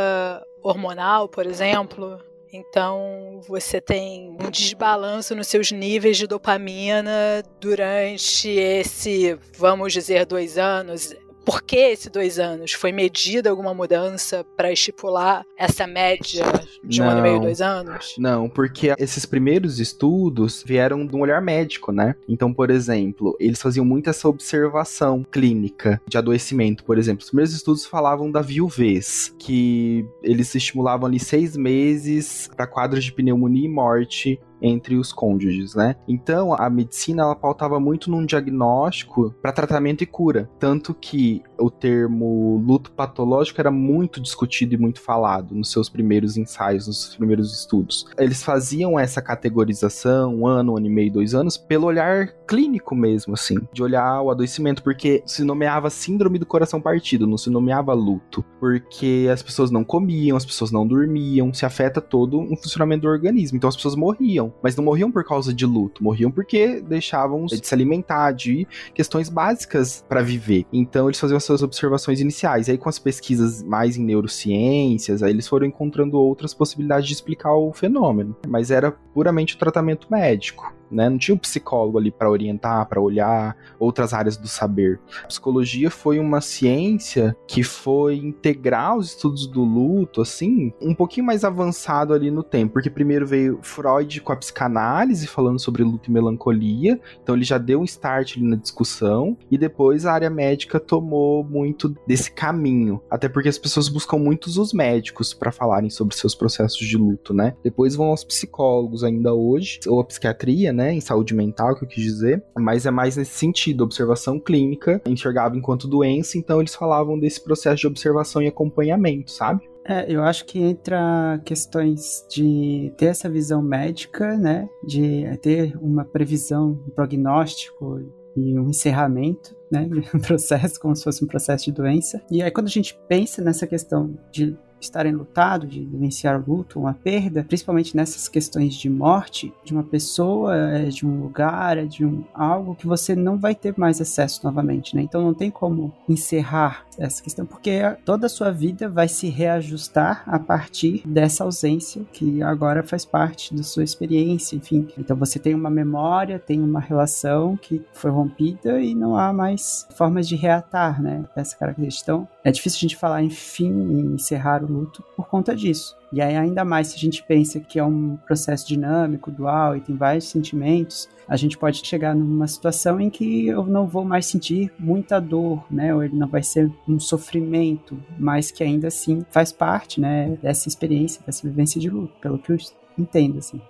hormonal, por exemplo? Então, você tem um desbalanço nos seus níveis de dopamina durante esse, vamos dizer, 2 anos. Por que esse 2 anos? Foi medida alguma mudança para estipular essa média de 1 ano e meio, 2 anos? Não, porque esses primeiros estudos vieram de um olhar médico, né? Então, por exemplo, eles faziam muito essa observação clínica de adoecimento, por exemplo. Os primeiros estudos falavam da viuvez, que eles estimulavam ali 6 meses para quadros de pneumonia e morte entre os cônjuges, né? Então, a medicina, ela pautava muito num diagnóstico para tratamento e cura. Tanto que o termo luto patológico era muito discutido e muito falado nos seus primeiros ensaios, nos seus primeiros estudos. Eles faziam essa categorização, 1 ano, 1 ano e meio, 2 anos, pelo olhar clínico mesmo, assim, de olhar o adoecimento, porque se nomeava síndrome do coração partido, não se nomeava luto, porque as pessoas não comiam, as pessoas não dormiam, se afeta todo o funcionamento do organismo, então as pessoas morriam. Mas não morriam por causa de luto, morriam porque deixavam de se alimentar, de questões básicas para viver. Então eles faziam essas observações iniciais. Aí com as pesquisas mais em neurociências, aí eles foram encontrando outras possibilidades de explicar o fenômeno. Mas era puramente o tratamento médico, né? Não tinha um psicólogo ali para orientar, para olhar outras áreas do saber. A psicologia foi uma ciência que foi integrar os estudos do luto, assim, um pouquinho mais avançado ali no tempo, porque primeiro veio Freud com a psicanálise falando sobre luto e melancolia, então ele já deu um start ali na discussão, e depois a área médica tomou muito desse caminho, até porque as pessoas buscam muitos os médicos para falarem sobre seus processos de luto, né? Depois vão aos psicólogos ainda hoje, ou a psiquiatria, né, em saúde mental, que eu quis dizer, mas é mais nesse sentido, observação clínica, enxergava enquanto doença, então eles falavam desse processo de observação e acompanhamento, sabe? Eu acho que entra questões de ter essa visão médica, né, de ter uma previsão, um prognóstico e um encerramento, né, um processo, como se fosse um processo de doença. E aí quando a gente pensa nessa questão de estar enlutado, de vivenciar o luto, uma perda, principalmente nessas questões de morte, de uma pessoa, de um lugar, de algo que você não vai ter mais acesso novamente, né? Então não tem como encerrar essa questão, porque toda a sua vida vai se reajustar a partir dessa ausência, que agora faz parte da sua experiência, enfim. Então você tem uma memória, tem uma relação que foi rompida e não há mais formas de reatar, né, essa característica. Então é difícil a gente falar, enfim, em encerrar o luto por conta disso. E aí ainda mais se a gente pensa que é um processo dinâmico, dual, e tem vários sentimentos, a gente pode chegar numa situação em que eu não vou mais sentir muita dor, né? Ou ele não vai ser um sofrimento, mas que ainda assim faz parte, né, dessa experiência, dessa vivência de luto, pelo que eu entendo, assim.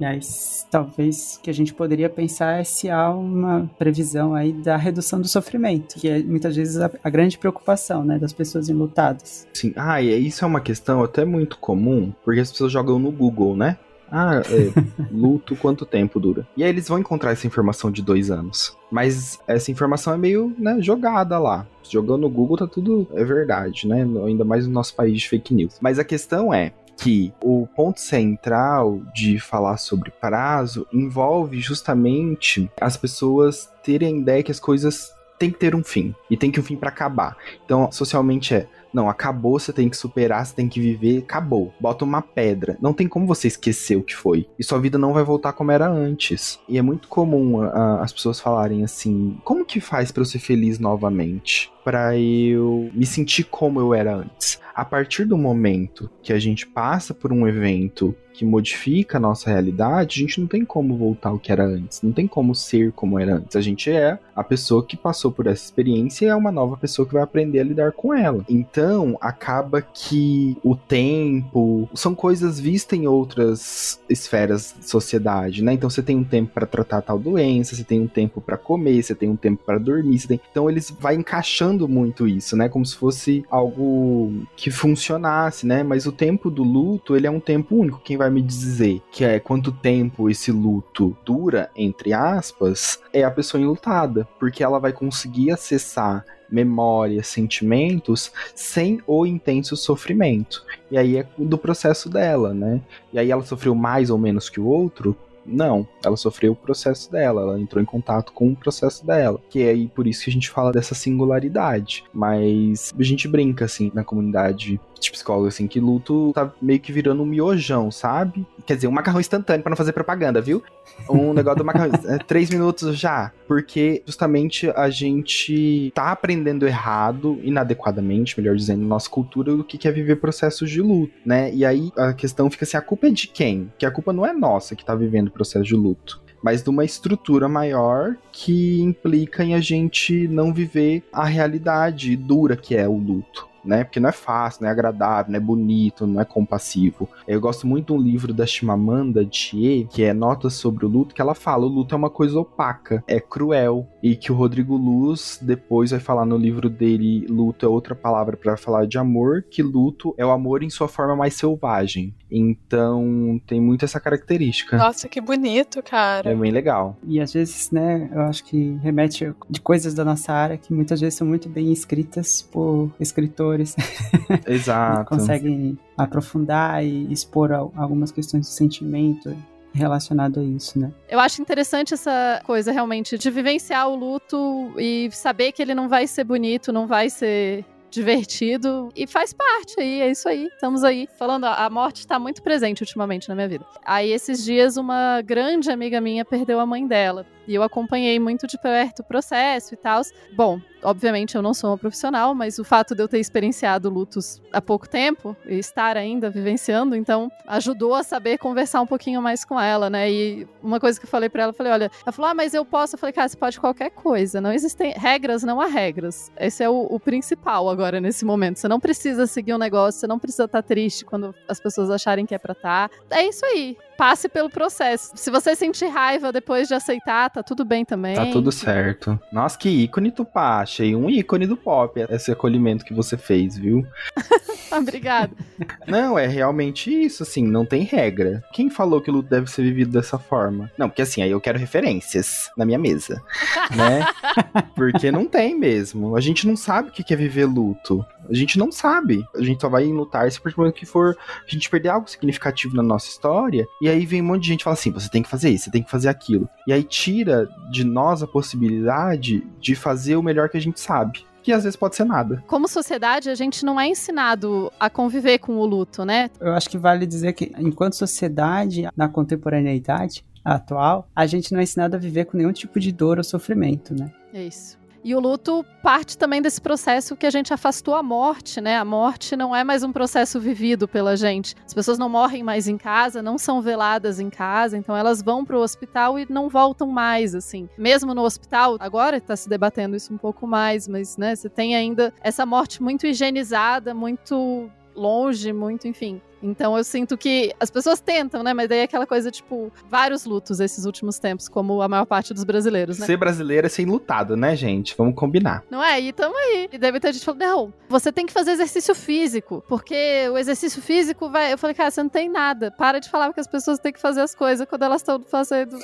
E aí, talvez que a gente poderia pensar é se há uma previsão aí da redução do sofrimento, que é muitas vezes a grande preocupação, né, das pessoas enlutadas. Sim, e isso é uma questão até muito comum, porque as pessoas jogam no Google, né? Luto, quanto tempo dura? E aí eles vão encontrar essa informação de 2 anos. Mas essa informação é meio, né, jogada lá. Jogando no Google tá tudo, é verdade, né? Ainda mais no nosso país de fake news. Mas a questão é que o ponto central de falar sobre prazo envolve justamente as pessoas terem a ideia que as coisas têm que ter um fim, e tem que um fim para acabar. Então, socialmente não, acabou, você tem que superar, você tem que viver, acabou. Bota uma pedra. Não tem como você esquecer o que foi. E sua vida não vai voltar como era antes. E é muito comum as pessoas falarem assim, como que faz pra eu ser feliz novamente? pra eu me sentir como eu era antes. A partir do momento que a gente passa por um evento que modifica a nossa realidade, a gente não tem como voltar ao que era antes, não tem como ser como era antes. A gente é a pessoa que passou por essa experiência e é uma nova pessoa que vai aprender a lidar com ela. Então, acaba que o tempo... são coisas vistas em outras esferas de sociedade, né? Então, você tem um tempo pra tratar tal doença, você tem um tempo pra comer, você tem um tempo pra dormir, você tem... Então, eles vai encaixando muito isso, né? Como se fosse algo que funcionasse, né? Mas o tempo do luto, ele é um tempo único. Quem vai me dizer que é quanto tempo esse luto dura, entre aspas, é a pessoa enlutada, porque ela vai conseguir acessar memórias, sentimentos, sem o intenso sofrimento. E aí é do processo dela, né? E aí ela sofreu mais ou menos que o outro? Não, ela sofreu o processo dela, ela entrou em contato com o processo dela, que é aí por isso que a gente fala dessa singularidade. Mas a gente brinca, assim, na comunidade de psicólogos, assim, que luto tá meio que virando um miojão, sabe? Quer dizer, um macarrão instantâneo, pra não fazer propaganda, viu? Um negócio do macarrão, 3 minutos já, porque justamente a gente tá aprendendo errado, inadequadamente, melhor dizendo, na nossa cultura, do que é viver processos de luto, né? E aí a questão fica assim, a culpa é de quem? Que a culpa não é nossa que tá vivendo processo de luto, mas de uma estrutura maior que implica em a gente não viver a realidade dura que é o luto, né? Porque não é fácil, não é agradável, não é bonito, não é compassivo. Eu gosto muito de um livro da Chimamanda Adichie, que é Notas sobre o Luto, que ela fala, o luto é uma coisa opaca, é cruel, e que o Rodrigo Luz depois vai falar no livro dele, luto é outra palavra para falar de amor, que luto é o amor em sua forma mais selvagem. Então, tem muito essa característica. Nossa, que bonito, cara. É bem legal. E às vezes, né, eu acho que remete de coisas da nossa área que muitas vezes são muito bem escritas por escritores. Exato. Conseguem aprofundar e expor algumas questões de sentimento relacionado a isso, né? Eu acho interessante essa coisa, realmente, de vivenciar o luto e saber que ele não vai ser bonito, não vai ser... divertido, e faz parte aí, é isso aí, estamos aí, falando, a morte está muito presente ultimamente na minha vida. Aí esses dias uma grande amiga minha perdeu a mãe dela, e eu acompanhei muito de perto o processo e tal. Bom, obviamente eu não sou uma profissional, mas o fato de eu ter experienciado lutos há pouco tempo, e estar ainda vivenciando, então ajudou a saber conversar um pouquinho mais com ela, né? E uma coisa que eu falei pra ela, olha, ela falou, ah, mas eu posso. Eu falei, cara, você pode qualquer coisa, não existem regras, não há regras. Esse é o principal agora, nesse momento. Você não precisa seguir um negócio, você não precisa estar triste quando as pessoas acharem que é pra estar. É isso aí. Passe pelo processo. Se você sentir raiva depois de aceitar, tá tudo bem também. Tá tudo certo. Nossa, que ícone, Tupá. Achei um ícone do pop esse acolhimento que você fez, viu? Obrigada. Não, é realmente isso, assim, não tem regra. Quem falou que o luto deve ser vivido dessa forma? Não, porque assim, aí eu quero referências na minha mesa, né? Porque não tem mesmo. A gente não sabe o que é viver luto. A gente não sabe. A gente só vai lutar se por que for a gente perder algo significativo na nossa história. E aí vem um monte de gente que fala assim, você tem que fazer isso, você tem que fazer aquilo. E aí tira de nós a possibilidade de fazer o melhor que a gente sabe. Que às vezes pode ser nada. Como sociedade, a gente não é ensinado a conviver com o luto, né? Eu acho que vale dizer que, enquanto sociedade, na contemporaneidade atual, a gente não é ensinado a viver com nenhum tipo de dor ou sofrimento, né? É isso. E o luto parte também desse processo que a gente afastou a morte, né? A morte não é mais um processo vivido pela gente. As pessoas não morrem mais em casa, não são veladas em casa, então elas vão pro hospital e não voltam mais, assim. Mesmo no hospital, agora tá se debatendo isso um pouco mais, mas, né, você tem ainda essa morte muito higienizada, muito longe, muito, enfim... Então eu sinto que as pessoas tentam, né? Mas daí é aquela coisa, tipo, vários lutos esses últimos tempos, como a maior parte dos brasileiros, né? Ser brasileiro é ser lutado, né, gente? Vamos combinar. Não é? E tamo aí. E deve ter gente falando, não, você tem que fazer exercício físico, porque o exercício físico vai... Eu falei, cara, você não tem nada. Para de falar que as pessoas têm que fazer as coisas quando elas estão fazendo...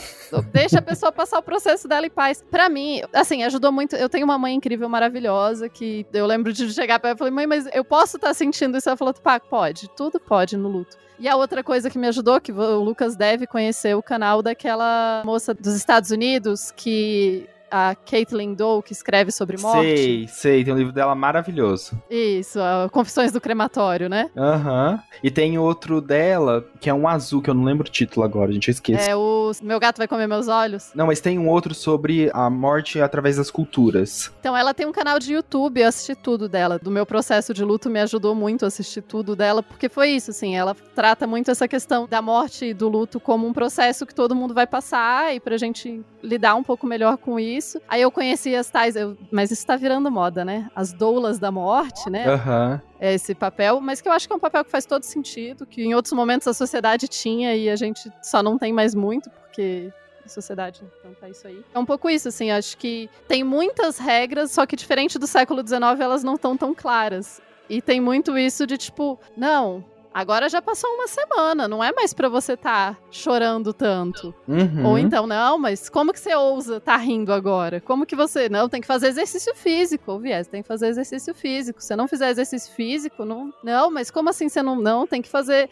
Deixa a pessoa passar o processo dela em paz. Pra mim, assim, ajudou muito. Eu tenho uma mãe incrível, maravilhosa, que eu lembro de chegar pra ela e falei, mãe, mas eu posso estar sentindo isso? Ela falou, pá, pode. Tudo pode. No luto. E a outra coisa que me ajudou, que o Lucas deve conhecer o canal daquela moça dos Estados Unidos que a Caitlin Doughty, que escreve sobre morte. Sei, tem um livro dela maravilhoso. Isso, Confissões do Crematório, né? Aham. E tem outro dela, que é um azul, que eu não lembro o título agora, gente, eu esqueço. É o Meu Gato Vai Comer Meus Olhos. Não, mas tem um outro sobre a morte através das culturas. Então, ela tem um canal de YouTube, eu assisti tudo dela. Do meu processo de luto, me ajudou muito a assistir tudo dela, porque foi isso, assim, ela trata muito essa questão da morte e do luto como um processo que todo mundo vai passar e pra gente lidar um pouco melhor com isso. Aí eu conheci as tais... mas isso tá virando moda, né? As doulas da morte, né? Aham. É esse papel, mas que eu acho que é um papel que faz todo sentido, que em outros momentos a sociedade tinha e a gente só não tem mais muito, porque... sociedade, então tá isso aí. É um pouco isso, assim, acho que tem muitas regras, só que diferente do século XIX, elas não estão tão claras. E tem muito isso de tipo, não, agora já passou uma semana, não é mais pra você tá chorando tanto. Uhum. Ou então, não, mas como que você ousa tá rindo agora? Como que você... Não, tem que fazer exercício físico, tem que fazer exercício físico. Se não fizer exercício físico, não, mas como assim você não... Não, tem que fazer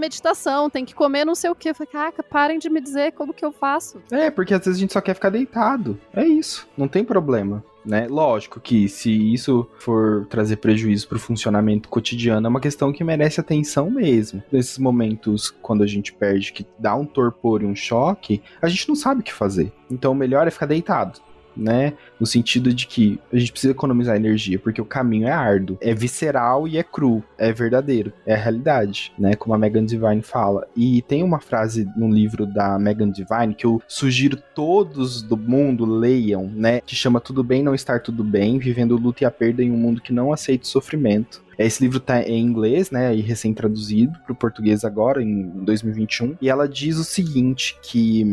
meditação, tem que comer não sei o quê. Eu falei, caraca, parem de me dizer como que eu faço. É, porque às vezes a gente só quer ficar deitado. É isso, não tem problema. Né? Lógico que se isso for trazer prejuízo para o funcionamento cotidiano, é uma questão que merece atenção mesmo. Nesses momentos, quando a gente perde, que dá um torpor e um choque, a gente não sabe o que fazer. Então o melhor é ficar deitado, né? No sentido de que a gente precisa economizar energia, porque o caminho é árduo, é visceral e é cru, é verdadeiro, é a realidade, né? Como a Megan Divine fala. E tem uma frase no livro da Megan Divine que eu sugiro todos do mundo leiam, né? Que chama Tudo Bem Não Estar Tudo Bem, Vivendo o Luto e a Perda em um Mundo que Não Aceita o Sofrimento. Esse livro tá em inglês, né, e recém-traduzido pro português agora, em 2021, e ela diz o seguinte, que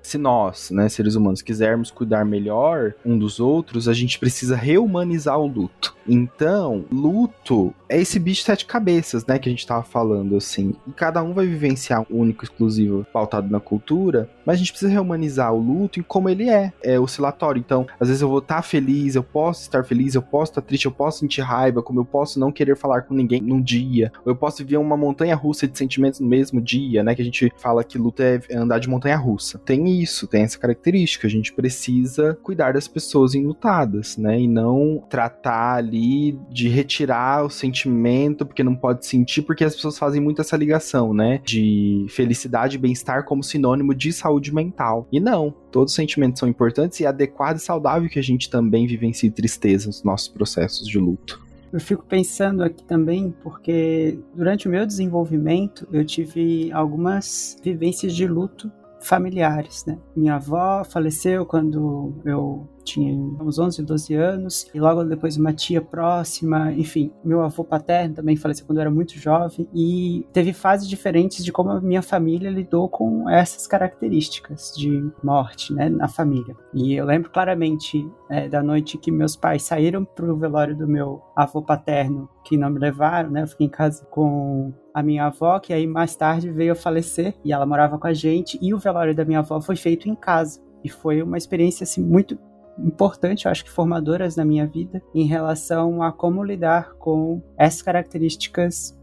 se nós, né, seres humanos, quisermos cuidar melhor um dos outros, a gente precisa reumanizar o luto. Então, luto é esse bicho de 7 cabeças, né, que a gente tava falando, assim, e cada um vai vivenciar um único, exclusivo, pautado na cultura, mas a gente precisa reumanizar o luto em como ele é oscilatório. Então, às vezes eu vou estar feliz, eu posso estar feliz, eu posso estar triste, eu posso sentir raiva, como eu posso não querer falar com ninguém num dia, ou eu posso viver uma montanha russa de sentimentos no mesmo dia, né, que a gente fala que luta é andar de montanha russa. Tem isso, tem essa característica, a gente precisa cuidar das pessoas enlutadas, né, e não tratar ali de retirar o sentimento, porque não pode sentir, porque as pessoas fazem muito essa ligação, né, de felicidade e bem-estar como sinônimo de saúde mental. E não, todos os sentimentos são importantes e é adequado e saudável que a gente também vivencie tristeza nos nossos processos de luto. Eu fico pensando aqui também, porque durante o meu desenvolvimento eu tive algumas vivências de luto familiares, né? Minha avó faleceu quando eu tinha uns 11, 12 anos, e logo depois uma tia próxima, enfim, meu avô paterno também faleceu quando eu era muito jovem, e teve fases diferentes de como a minha família lidou com essas características de morte, né, na família. E eu lembro claramente da noite que meus pais saíram pro velório do meu avô paterno, que não me levaram, né, eu fiquei em casa com a minha avó, que aí mais tarde veio a falecer, e ela morava com a gente, e o velório da minha avó foi feito em casa, e foi uma experiência, assim, muito importante, eu acho que formadoras na minha vida, em relação a como lidar com essas características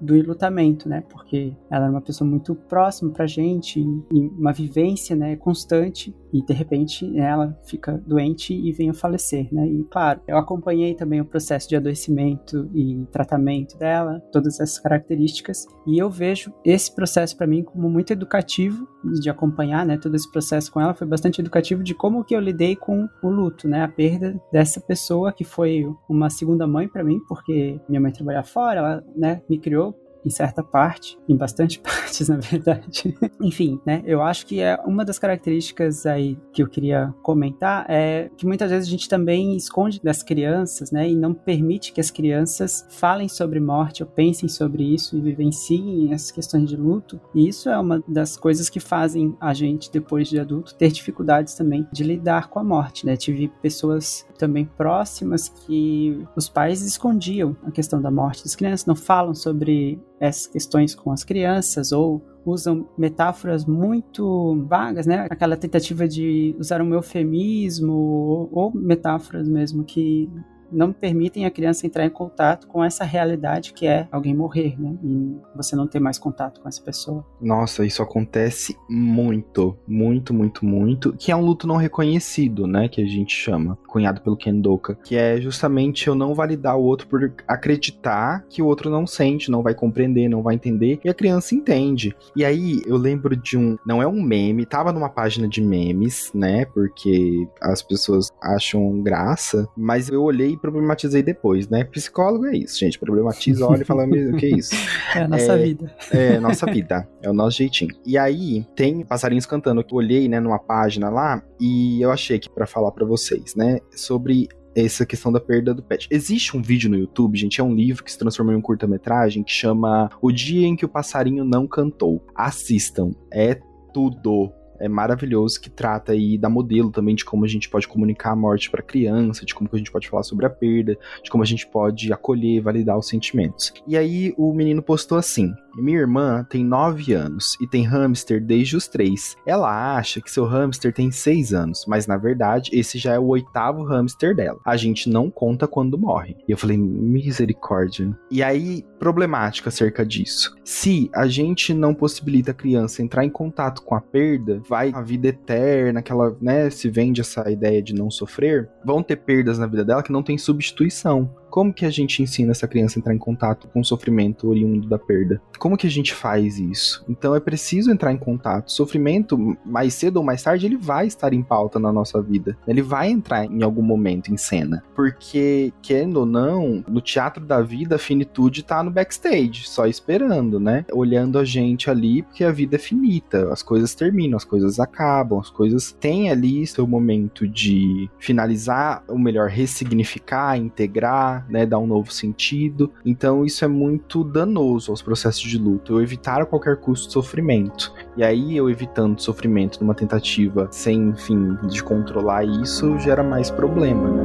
do enlutamento, né? Porque ela era uma pessoa muito próxima pra gente, e uma vivência, né, constante, e de repente, né, ela fica doente e vem a falecer, né? E claro, eu acompanhei também o processo de adoecimento e tratamento dela, todas essas características, e eu vejo esse processo pra mim como muito educativo de acompanhar, né? Todo esse processo com ela foi bastante educativo de como que eu lidei com o luto, né? A perda dessa pessoa que foi uma segunda mãe pra mim, porque minha mãe trabalhava fora, ela, né, me criou em certa parte, em bastante partes, na verdade. Enfim, né, eu acho que é uma das características aí que eu queria comentar é que muitas vezes a gente também esconde das crianças, né, e não permite que as crianças falem sobre morte ou pensem sobre isso e vivenciem essas questões de luto, e isso é uma das coisas que fazem a gente, depois de adulto, ter dificuldades também de lidar com a morte, né, tive pessoas também próximas que os pais escondiam a questão da morte das crianças, não falam sobre essas questões com as crianças, ou usam metáforas muito vagas, né? Aquela tentativa de usar um eufemismo, ou metáforas mesmo que não permitem a criança entrar em contato com essa realidade que é alguém morrer, né? E você não ter mais contato com essa pessoa. Nossa, isso acontece muito, muito, muito, muito. Que é um luto não reconhecido, né? Que a gente chama, cunhado pelo Ken Doka. Que é justamente eu não validar o outro por acreditar que o outro não sente, não vai compreender, não vai entender. E a criança entende. E aí, eu lembro de um... Não é um meme, tava numa página de memes, né? Porque as pessoas acham graça. Mas eu olhei e problematizei depois, né? Psicólogo é isso, gente. Problematiza, olha e fala, o que é isso? É a nossa vida. É nossa vida. É o nosso jeitinho. E aí, tem passarinhos cantando. Eu olhei, né, numa página lá e eu achei aqui pra falar pra vocês, né? Sobre... essa questão da perda do pet. Existe um vídeo no YouTube, gente, é um livro que se transformou em um curta-metragem que chama O Dia em que o Passarinho Não Cantou. Assistam, é tudo. É maravilhoso, que trata aí da modelo também de como a gente pode comunicar a morte para criança, de como a gente pode falar sobre a perda, de como a gente pode acolher e validar os sentimentos. E aí o menino postou assim: minha irmã tem 9 anos e tem hamster desde os 3. Ela acha que seu hamster tem 6 anos, mas na verdade esse já é o 8º hamster dela. A gente não conta quando morre. E eu falei, misericórdia. E aí, problemática acerca disso. Se a gente não possibilita a criança entrar em contato com a perda, vai a vida eterna, aquela, né, se vende essa ideia de não sofrer, vão ter perdas na vida dela que não tem substituição. Como que a gente ensina essa criança a entrar em contato com o sofrimento oriundo da perda? Como que a gente faz isso? Então é preciso entrar em contato. O sofrimento, mais cedo ou mais tarde, ele vai estar em pauta na nossa vida. Ele vai entrar em algum momento em cena. Porque, querendo ou não, no teatro da vida, a finitude tá no backstage, só esperando, né? Olhando a gente ali, porque a vida é finita. As coisas terminam, as coisas acabam, as coisas têm ali seu momento de finalizar, ou melhor, ressignificar, integrar, né, dar um novo sentido. Então isso é muito danoso aos processos de luto, eu evitar a qualquer custo sofrimento. E aí eu evitando sofrimento numa tentativa sem, enfim, de controlar isso, gera mais problema, né?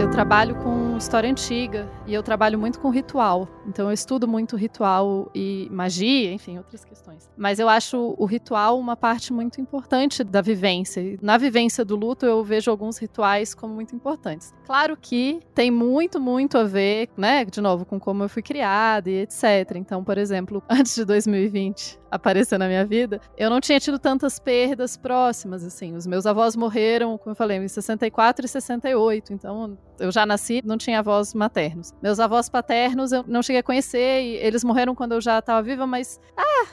Eu trabalho com história antiga e eu trabalho muito com ritual, então eu estudo muito ritual e magia, enfim, outras questões. Mas eu acho o ritual uma parte muito importante da vivência. Na vivência do luto eu vejo alguns rituais como muito importantes. Claro que tem muito, muito a ver, né, de novo, com como eu fui criada e etc. Então, por exemplo, antes de 2020 aparecer na minha vida, eu não tinha tido tantas perdas próximas, assim. Os meus avós morreram, como eu falei, em 64 e 68, então... Eu já nasci, não tinha avós maternos. Meus avós paternos eu não cheguei a conhecer e eles morreram quando eu já estava viva, mas...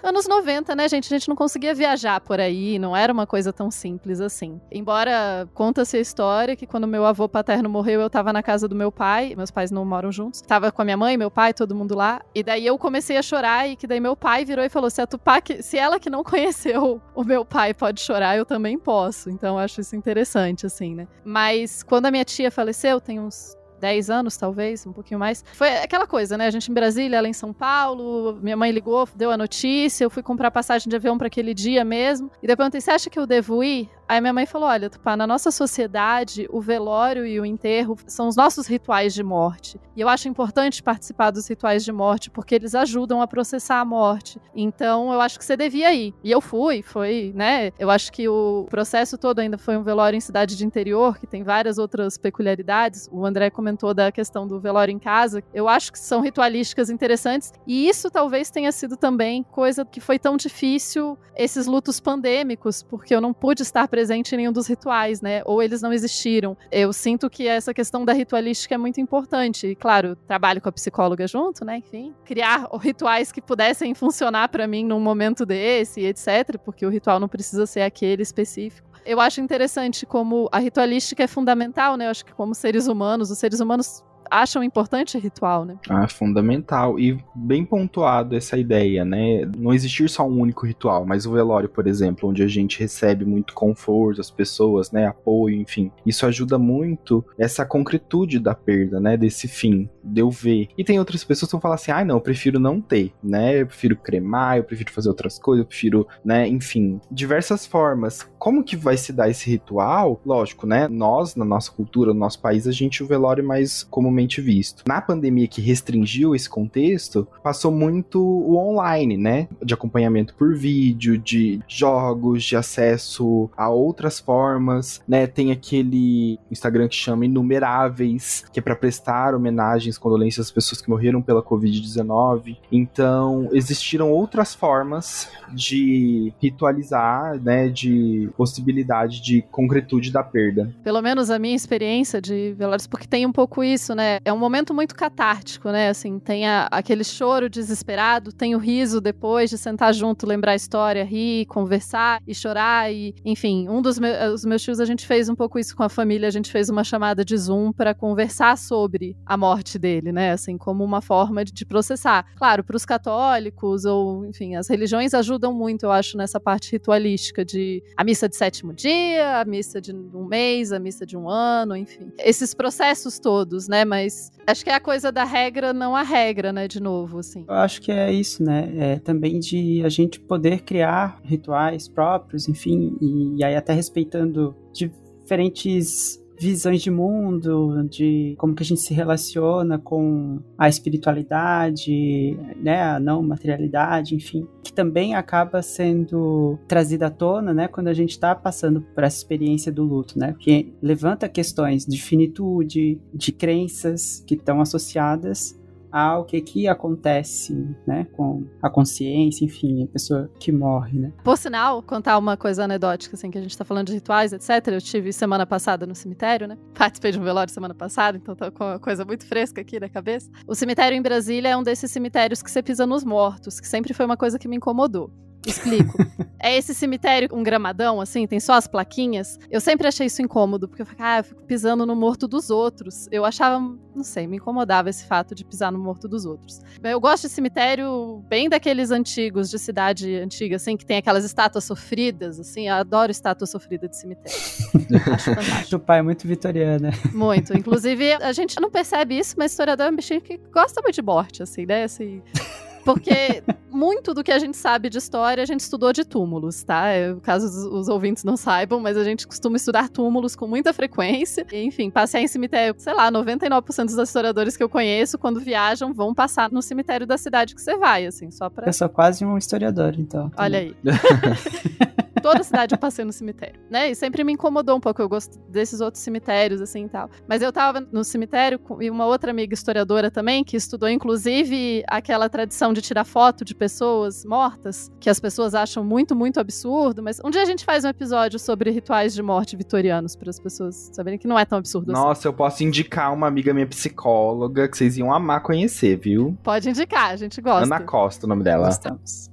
anos 90, né, gente? A gente não conseguia viajar por aí, não era uma coisa tão simples assim. Embora conta-se a história que quando meu avô paterno morreu, eu estava na casa do meu pai, meus pais não moram juntos, estava com a minha mãe, meu pai, todo mundo lá, e daí eu comecei a chorar e que daí meu pai virou e falou, se a Tupac, se ela que não conheceu o meu pai pode chorar, eu também posso. Então eu acho isso interessante, assim, né? Mas quando a minha tia faleceu, tem uns 10 anos, talvez, um pouquinho mais. Foi aquela coisa, né? A gente em Brasília, ela em São Paulo, minha mãe ligou, deu a notícia, eu fui comprar passagem de avião para aquele dia mesmo. E depois eu perguntei, você acha que eu devo ir? Aí minha mãe falou, olha, Tupá, na nossa sociedade, o velório e o enterro são os nossos rituais de morte. E eu acho importante participar dos rituais de morte, porque eles ajudam a processar a morte. Então, eu acho que você devia ir. E eu fui, foi, né? Eu acho que o processo todo ainda foi um velório em cidade de interior, que tem várias outras peculiaridades. O André comentou da questão do velório em casa. Eu acho que são ritualísticas interessantes. E isso talvez tenha sido também coisa que foi tão difícil, esses lutos pandêmicos, porque eu não pude estar presente em nenhum dos rituais, né? Ou eles não existiram. Eu sinto que essa questão da ritualística é muito importante. E, claro, trabalho com a psicóloga junto, né? Enfim, criar rituais que pudessem funcionar para mim num momento desse, etc. Porque o ritual não precisa ser aquele específico. Eu acho interessante como a ritualística é fundamental, né? Eu acho que como seres humanos, os seres humanos acham importante ritual, né? Ah, fundamental. E bem pontuado essa ideia, né? Não existir só um único ritual, mas o velório, por exemplo, onde a gente recebe muito conforto, as pessoas, né? Apoio, enfim. Isso ajuda muito essa concretude da perda, né? Desse fim. de eu ver. E tem outras pessoas que vão falar assim, ah, não, eu prefiro não ter, né? Eu prefiro cremar, eu prefiro fazer outras coisas, eu prefiro, né? Enfim, diversas formas. Como que vai se dar esse ritual? Lógico, né? Nós, na nossa cultura, no nosso país, a gente o velório é mais comumente visto. Na pandemia que restringiu esse contexto, passou muito o online, né? De acompanhamento por vídeo, de jogos, de acesso a outras formas, né? Tem aquele Instagram que chama Inumeráveis, que é pra prestar homenagens, condolências às pessoas que morreram pela Covid-19. Então, existiram outras formas de ritualizar, né? De possibilidade de concretude da perda. Pelo menos a minha experiência de velórios, porque tem um pouco isso, né? É um momento muito catártico, né? Assim, tem aquele choro desesperado, tem o riso depois de sentar junto, lembrar a história, rir, conversar e chorar e, enfim, um dos meus tios, a gente fez um pouco isso com a família, a gente fez uma chamada de Zoom para conversar sobre a morte dele, né? Assim, como uma forma de processar. Claro, para os católicos ou, enfim, as religiões ajudam muito, eu acho, nessa parte ritualística de a missa de 7º dia, a missa de 1 mês, a missa de 1 ano, enfim. Esses processos todos, né? Mas acho que é a coisa da regra, não a regra, né? De novo, assim. Eu acho que é isso, né? É também de a gente poder criar rituais próprios, enfim, e aí até respeitando diferentes visões de mundo, de como que a gente se relaciona com a espiritualidade, né, a não materialidade, enfim, que também acaba sendo trazida à tona, né, quando a gente está passando por essa experiência do luto, né, que levanta questões de finitude, de crenças que estão associadas ao que acontece, né, com a consciência, enfim, a pessoa que morre, né. Por sinal, contar uma coisa anedótica, assim, que a gente tá falando de rituais, etc. Eu tive semana passada no cemitério, né, participei de um velório semana passada, então tô com uma coisa muito fresca aqui na cabeça. O cemitério em Brasília é um desses cemitérios que você pisa nos mortos, que sempre foi uma coisa que me incomodou. Explico. É esse cemitério, um gramadão, assim, tem só as plaquinhas. Eu sempre achei isso incômodo, porque eu fico, eu fico pisando no morto dos outros. Eu achava, não sei, me incomodava esse fato de pisar no morto dos outros. Eu gosto de cemitério bem daqueles antigos, de cidade antiga, assim, que tem aquelas estátuas sofridas, assim. Eu adoro estátua sofrida de cemitério. Acho fantástico. Seu pai é muito vitoriana. Muito. Inclusive, a gente não percebe isso, mas historiador é um bichinho que gosta muito de morte, assim, né? Assim... Porque muito do que a gente sabe de história, a gente estudou de túmulos, tá? Caso os ouvintes não saibam, mas a gente costuma estudar túmulos com muita frequência. E, enfim, passear em cemitério, sei lá, 99% dos historiadores que eu conheço, quando viajam, vão passar no cemitério da cidade que você vai, assim, só pra... Eu sou quase um historiador, então. Olha aí. Toda cidade eu passei no cemitério, né? E sempre me incomodou um pouco, eu gosto desses outros cemitérios, assim, e tal. Mas eu tava no cemitério e uma outra amiga historiadora também, que estudou, inclusive, aquela tradição de tirar foto de pessoas mortas, que as pessoas acham muito, muito absurdo, mas um dia a gente faz um episódio sobre rituais de morte vitorianos, para as pessoas saberem que não é tão absurdo. Nossa, assim. Nossa, eu posso indicar uma amiga minha psicóloga, que vocês iam amar conhecer, viu? Pode indicar, a gente gosta. Ana Costa, o nome dela. Gostamos.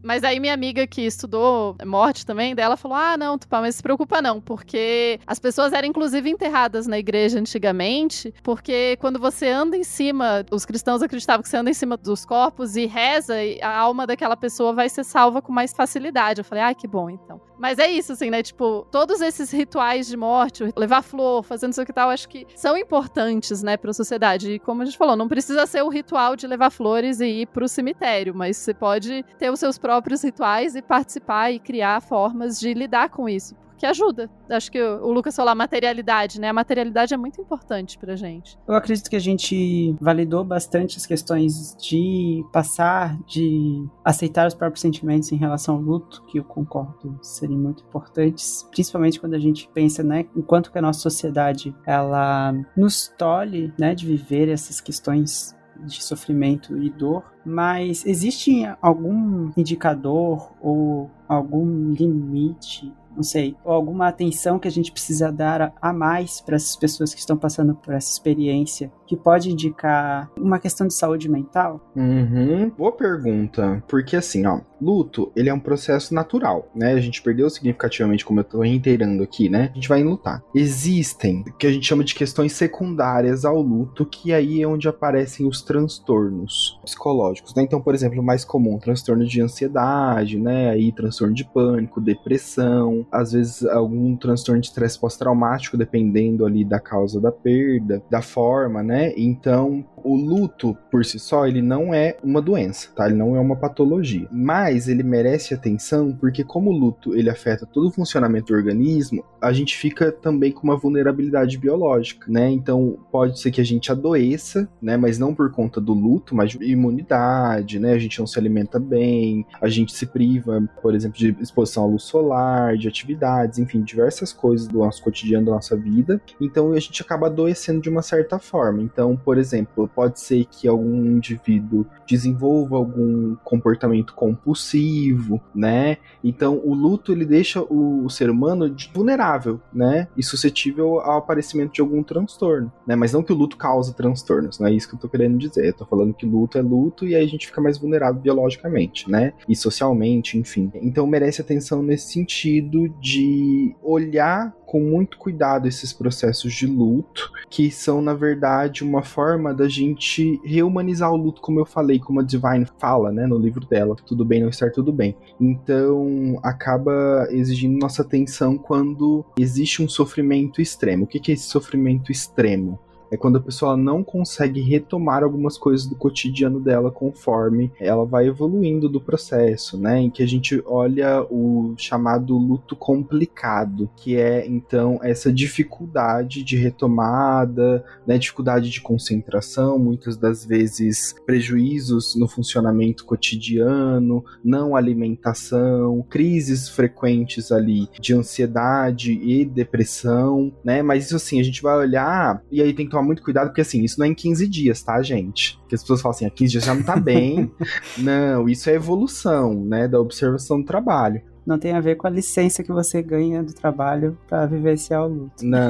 Mas aí minha amiga que estudou morte também, dela falou, ah, não, Tupá, mas se preocupa não, porque as pessoas eram inclusive enterradas na igreja antigamente, porque quando você anda em cima, os cristãos acreditavam que você anda em cima dos corpos e reza, a alma daquela pessoa vai ser salva com mais facilidade. Eu falei, ah, que bom, então. Mas é isso, assim, né, tipo, todos esses rituais de morte, levar flor, fazer não sei o que tal, acho que são importantes, né, pra sociedade. E como a gente falou, não precisa ser o ritual de levar flores e ir pro cemitério, mas você pode ter os seus próprios rituais e participar e criar formas de lidar com isso, porque ajuda. Acho que o Lucas falou a materialidade, né? A materialidade é muito importante pra gente. Eu acredito que a gente validou bastante as questões de passar, de aceitar os próprios sentimentos em relação ao luto, que eu concordo serem muito importantes, principalmente quando a gente pensa, né, enquanto que a nossa sociedade, ela nos tolhe, né, de viver essas questões de sofrimento e dor, mas existe algum indicador ou algum limite, não sei, ou alguma atenção que a gente precisa dar a mais para essas pessoas que estão passando por essa experiência, que pode indicar uma questão de saúde mental? Uhum, boa pergunta, porque assim, ó, luto, ele é um processo natural, né? A gente perdeu significativamente, como eu tô reiterando aqui, né? A gente vai lutar. Existem o que a gente chama de questões secundárias ao luto, que aí é onde aparecem os transtornos psicológicos, né? Então, por exemplo, o mais comum, transtorno de ansiedade, né? Aí, transtorno de pânico, depressão, às vezes algum transtorno de estresse pós-traumático, dependendo ali da causa da perda, da forma, né? né? Então, o luto, por si só, ele não é uma doença, tá? Ele não é uma patologia. Mas ele merece atenção porque, como o luto, ele afeta todo o funcionamento do organismo, a gente fica também com uma vulnerabilidade biológica, né? Então, pode ser que a gente adoeça, né? Mas não por conta do luto, mas de imunidade, né? A gente não se alimenta bem, a gente se priva, por exemplo, de exposição à luz solar, de atividades, enfim, diversas coisas do nosso cotidiano, da nossa vida. Então, a gente acaba adoecendo de uma certa forma. Então, por exemplo, pode ser que algum indivíduo desenvolva algum comportamento compulsivo, né? Então, o luto, ele deixa o ser humano vulnerável, né? E suscetível ao aparecimento de algum transtorno, né? Mas não que o luto cause transtornos, não é isso que eu tô querendo dizer. Eu tô falando que luto é luto e aí a gente fica mais vulnerável biologicamente, né? E socialmente, enfim. Então, merece atenção nesse sentido de olhar com muito cuidado esses processos de luto, que são, na verdade, uma forma da gente reumanizar o luto, como eu falei, como a Divine fala, né, no livro dela, Tudo Bem Não Estar Tudo Bem. Então, acaba exigindo nossa atenção quando existe um sofrimento extremo. O que é esse sofrimento extremo? É quando a pessoa não consegue retomar algumas coisas do cotidiano dela conforme ela vai evoluindo do processo, né? Em que a gente olha o chamado luto complicado, que é, então, essa dificuldade de retomada, né? Dificuldade de concentração, muitas das vezes prejuízos no funcionamento cotidiano, não alimentação, crises frequentes ali de ansiedade e depressão, né? Mas isso assim, a gente vai olhar e aí tem que tomar muito cuidado, porque assim, isso não é em 15 dias, tá, gente? Porque as pessoas falam assim, há 15 dias já não tá bem. Não, isso é evolução, né, da observação do trabalho. Não tem a ver com a licença que você ganha do trabalho pra vivenciar o luto. Não.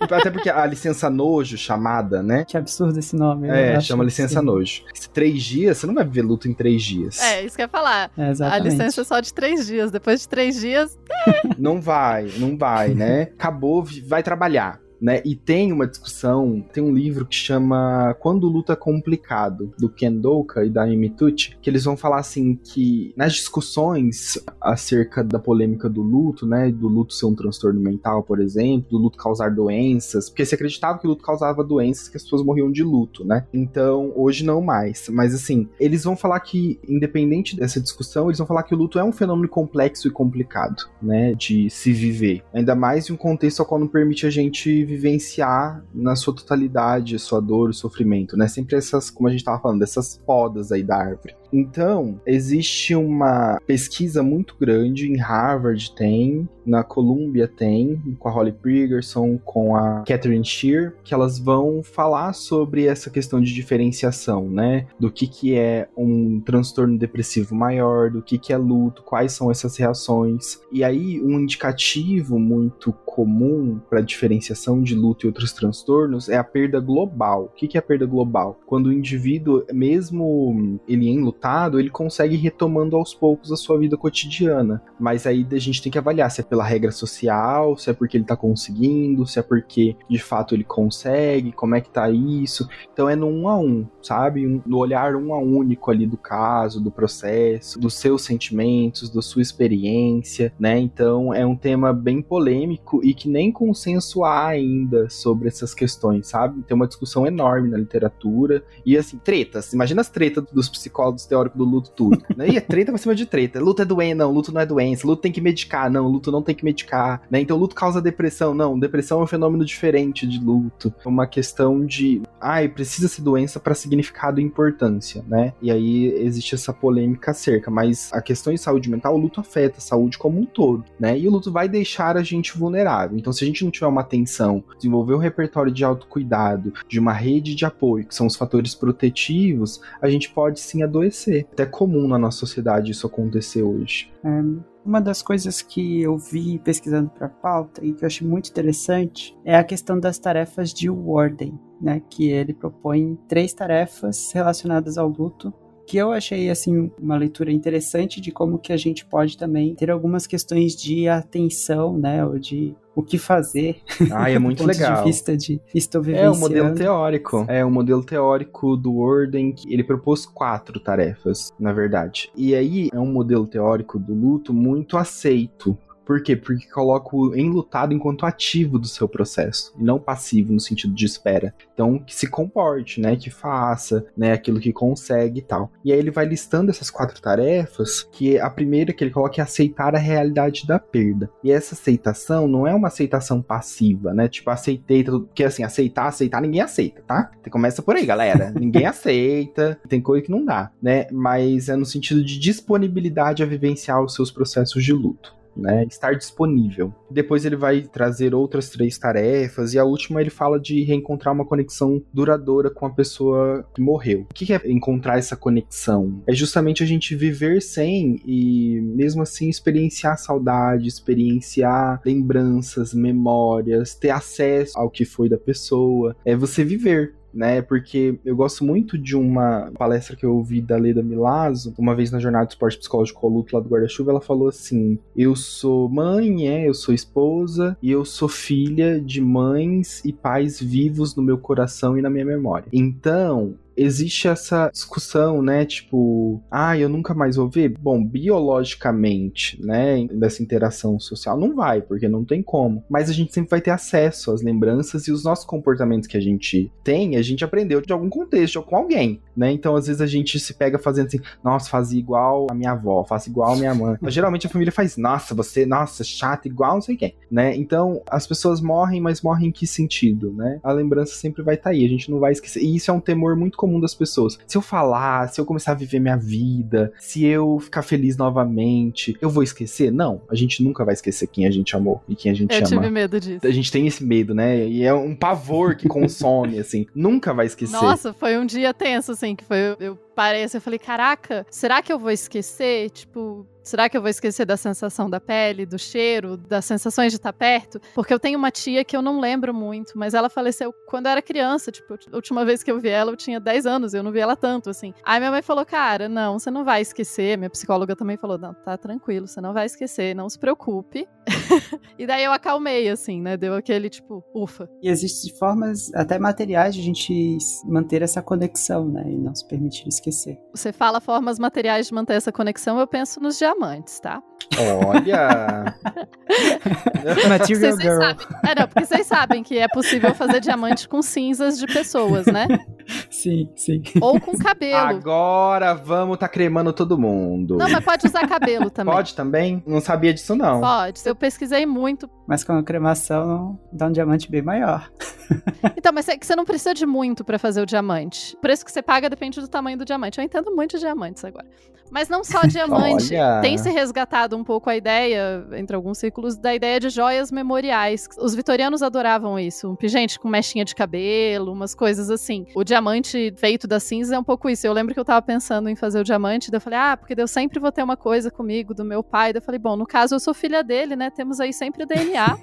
Até porque a licença nojo, chamada, né? Que absurdo esse nome. É, chama licença nojo. 3 dias, você não vai viver luto em 3 dias. É, isso que eu ia falar. É, exatamente. A licença é só de 3 dias. Depois de 3 dias... Não vai, né? Acabou, vai trabalhar. Né? E tem uma discussão, tem um livro que chama Quando o Luto é Complicado, do Ken Doka e da Amy Tucci, que eles vão falar assim que nas discussões acerca da polêmica do luto, né, do luto ser um transtorno mental, por exemplo, do luto causar doenças, porque se acreditava que o luto causava doenças, que as pessoas morriam de luto, né? Então, hoje não mais. Mas assim, eles vão falar que, independente dessa discussão, eles vão falar que o luto é um fenômeno complexo e complicado, né, de se viver. Ainda mais em um contexto ao qual não permite a gente vivenciar na sua totalidade a sua dor, o sofrimento, né? Sempre essas, como a gente tava falando, essas podas aí da árvore. Então, existe uma pesquisa muito grande, em Harvard tem, na Columbia tem, com a Holly Preggerson, com a Catherine Shear, que elas vão falar sobre essa questão de diferenciação, né? Do que é um transtorno depressivo maior, do que é luto, quais são essas reações. E aí, um indicativo muito comum para diferenciação de luto e outros transtornos é a perda global. O que é a perda global? Quando o indivíduo, mesmo ele enlutado, ele consegue ir retomando aos poucos a sua vida cotidiana. Mas aí a gente tem que avaliar se é pela regra social, se é porque ele tá conseguindo, se é porque de fato ele consegue, como é que tá isso. Então é no 1 a 1, sabe? No olhar 1 a 1 único ali do caso, do processo, dos seus sentimentos, da sua experiência, né? Então é um tema bem polêmico e que nem consenso há ainda sobre essas questões, sabe? Tem uma discussão enorme na literatura e assim, tretas. Imagina as tretas dos psicólogos teórico do luto, tudo. Né? E é treta pra cima de treta. Luto é doença, não, luto não é doença. Luto tem que medicar, não, luto não tem que medicar. Né? Então, luto causa depressão, não. Depressão é um fenômeno diferente de luto. É uma questão de, precisa ser doença pra significado e importância, né? E aí existe essa polêmica acerca, mas a questão de saúde mental, o luto afeta a saúde como um todo, né? E o luto vai deixar a gente vulnerável. Então, se a gente não tiver uma atenção, desenvolver um repertório de autocuidado, de uma rede de apoio, que são os fatores protetivos, a gente pode sim adoecer. Até comum na nossa sociedade isso acontecer hoje. Uma das coisas que eu vi pesquisando para a pauta e que eu achei muito interessante é a questão das tarefas de Warden, né? Que ele propõe 3 tarefas relacionadas ao luto, que eu achei assim uma leitura interessante de como que a gente pode também ter algumas questões de atenção, né? Ou de o que fazer. É muito legal. Do ponto de vista de estou vivenciando. É um modelo teórico. É um modelo teórico do Worden. Ele propôs 4 tarefas, na verdade. E aí é um modelo teórico do luto muito aceito Por quê? Porque coloca o enlutado enquanto ativo do seu processo, e não passivo no sentido de espera. Então, que se comporte, né? Que faça, né? Aquilo que consegue e tal. E aí ele vai listando essas 4 tarefas, que a primeira que ele coloca é aceitar a realidade da perda. E essa aceitação não é uma aceitação passiva, né? Tipo, aceitei, porque assim, aceitar, ninguém aceita, tá? Você começa por aí, galera. Ninguém aceita, tem coisa que não dá, né? Mas é no sentido de disponibilidade a vivenciar os seus processos de luto. Né, estar disponível. Depois ele vai trazer outras 3 tarefas, e a última ele fala de reencontrar uma conexão duradoura com a pessoa que morreu. O que é encontrar essa conexão? É justamente a gente viver sem e mesmo assim experienciar saudade, experienciar lembranças, memórias, ter acesso ao que foi da pessoa. É você viver. Né, porque eu gosto muito de uma palestra que eu ouvi da Leda Milazzo, uma vez na jornada do esporte psicológico ao luto lá do Guarda-Chuva, ela falou assim: eu sou mãe, eu sou esposa e eu sou filha de mães e pais vivos no meu coração e na minha memória. Então, existe essa discussão, né, tipo, eu nunca mais vou ver? Bom, biologicamente, né, dessa interação social não vai, porque não tem como. Mas a gente sempre vai ter acesso às lembranças, e os nossos comportamentos que a gente tem, a gente aprendeu de algum contexto, com alguém, né, então às vezes a gente se pega fazendo assim, nossa, fazia igual a minha avó, faço igual a minha mãe. Mas, geralmente a família faz, nossa, chata, igual não sei quem, né, então as pessoas morrem, mas morrem em que sentido, né? A lembrança sempre vai estar aí, a gente não vai esquecer, e isso é um temor muito comum das pessoas. Se eu falar, se eu começar a viver minha vida, se eu ficar feliz novamente, eu vou esquecer? Não, a gente nunca vai esquecer quem a gente amou e quem a gente ama. Eu tive medo disso. A gente tem esse medo, né? E é um pavor que consome, assim. Nunca vai esquecer. Nossa, foi um dia tenso, assim, que foi... Eu parei assim, eu falei, caraca, será que eu vou esquecer? Tipo... Será que eu vou esquecer da sensação da pele, do cheiro, das sensações de estar perto? Porque eu tenho uma tia que eu não lembro muito, mas ela faleceu quando eu era criança. Tipo, a última vez que eu vi ela, eu tinha 10 anos, eu não vi ela tanto, assim. Aí minha mãe falou, cara, não, você não vai esquecer. Minha psicóloga também falou, não, tá tranquilo, você não vai esquecer, não se preocupe. E daí eu acalmei, assim, né? Deu aquele, tipo, ufa. E existem formas, até materiais, de a gente manter essa conexão, né? E não se permitir esquecer. Você fala formas materiais de manter essa conexão, eu penso nos diamantes, tá? Olha! Material Girl. Sabem, não, porque vocês sabem que é possível fazer diamante com cinzas de pessoas, né? Sim, sim. Ou com cabelo. Agora vamos tá cremando todo mundo. Não, mas pode usar cabelo também. Pode também? Não sabia disso, não. Pode, eu pesquisei muito. Mas com a cremação dá um diamante bem maior. Então, mas é que você não precisa de muito pra fazer o diamante. O preço que você paga depende do tamanho do diamante. Eu entendo muito de diamantes agora. Mas não só diamante. Olha. Tem se resgatado um pouco a ideia, entre alguns círculos, da ideia de joias memoriais. Os vitorianos adoravam isso. Um pingente com mechinha de cabelo, umas coisas assim. O diamante feito da cinza é um pouco isso. Eu lembro que eu tava pensando em fazer o diamante, daí eu falei, porque eu sempre vou ter uma coisa comigo, do meu pai. Daí eu falei, bom, no caso eu sou filha dele, né? Temos aí sempre o DNA,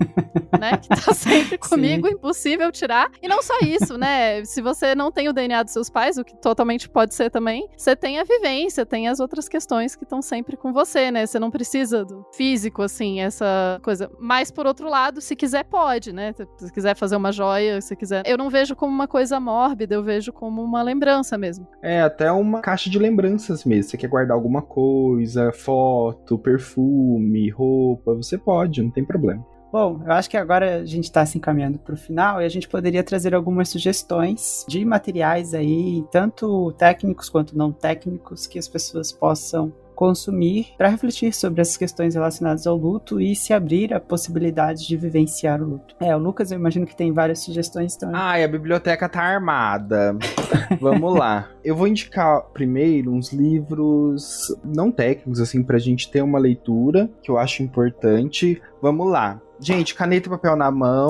né? Que tá sempre comigo, sim. Impossível tirar. E não só isso, né? Se você não tem o DNA dos seus pais, o que totalmente pode ser também, você tem a vivência, tem as outras questões que estão sempre com você, né? Você não precisa do físico, assim, essa coisa. Mas, por outro lado, se quiser, pode, né? Se quiser fazer uma joia, se quiser... Eu não vejo como uma coisa mórbida, eu vejo como uma lembrança mesmo. É, até uma caixa de lembranças mesmo. Você quer guardar alguma coisa, foto, perfume, roupa, você pode, não tem problema. Bom, eu acho que agora a gente está se encaminhando para o final, e a gente poderia trazer algumas sugestões de materiais aí, tanto técnicos quanto não técnicos, que as pessoas possam consumir para refletir sobre as questões relacionadas ao luto e se abrir a possibilidade de vivenciar o luto. O Lucas, eu imagino que tem várias sugestões também. A biblioteca tá armada. Vamos lá. Eu vou indicar primeiro uns livros não técnicos, assim, pra gente ter uma leitura, que eu acho importante. Vamos lá. Gente, caneta e papel na mão.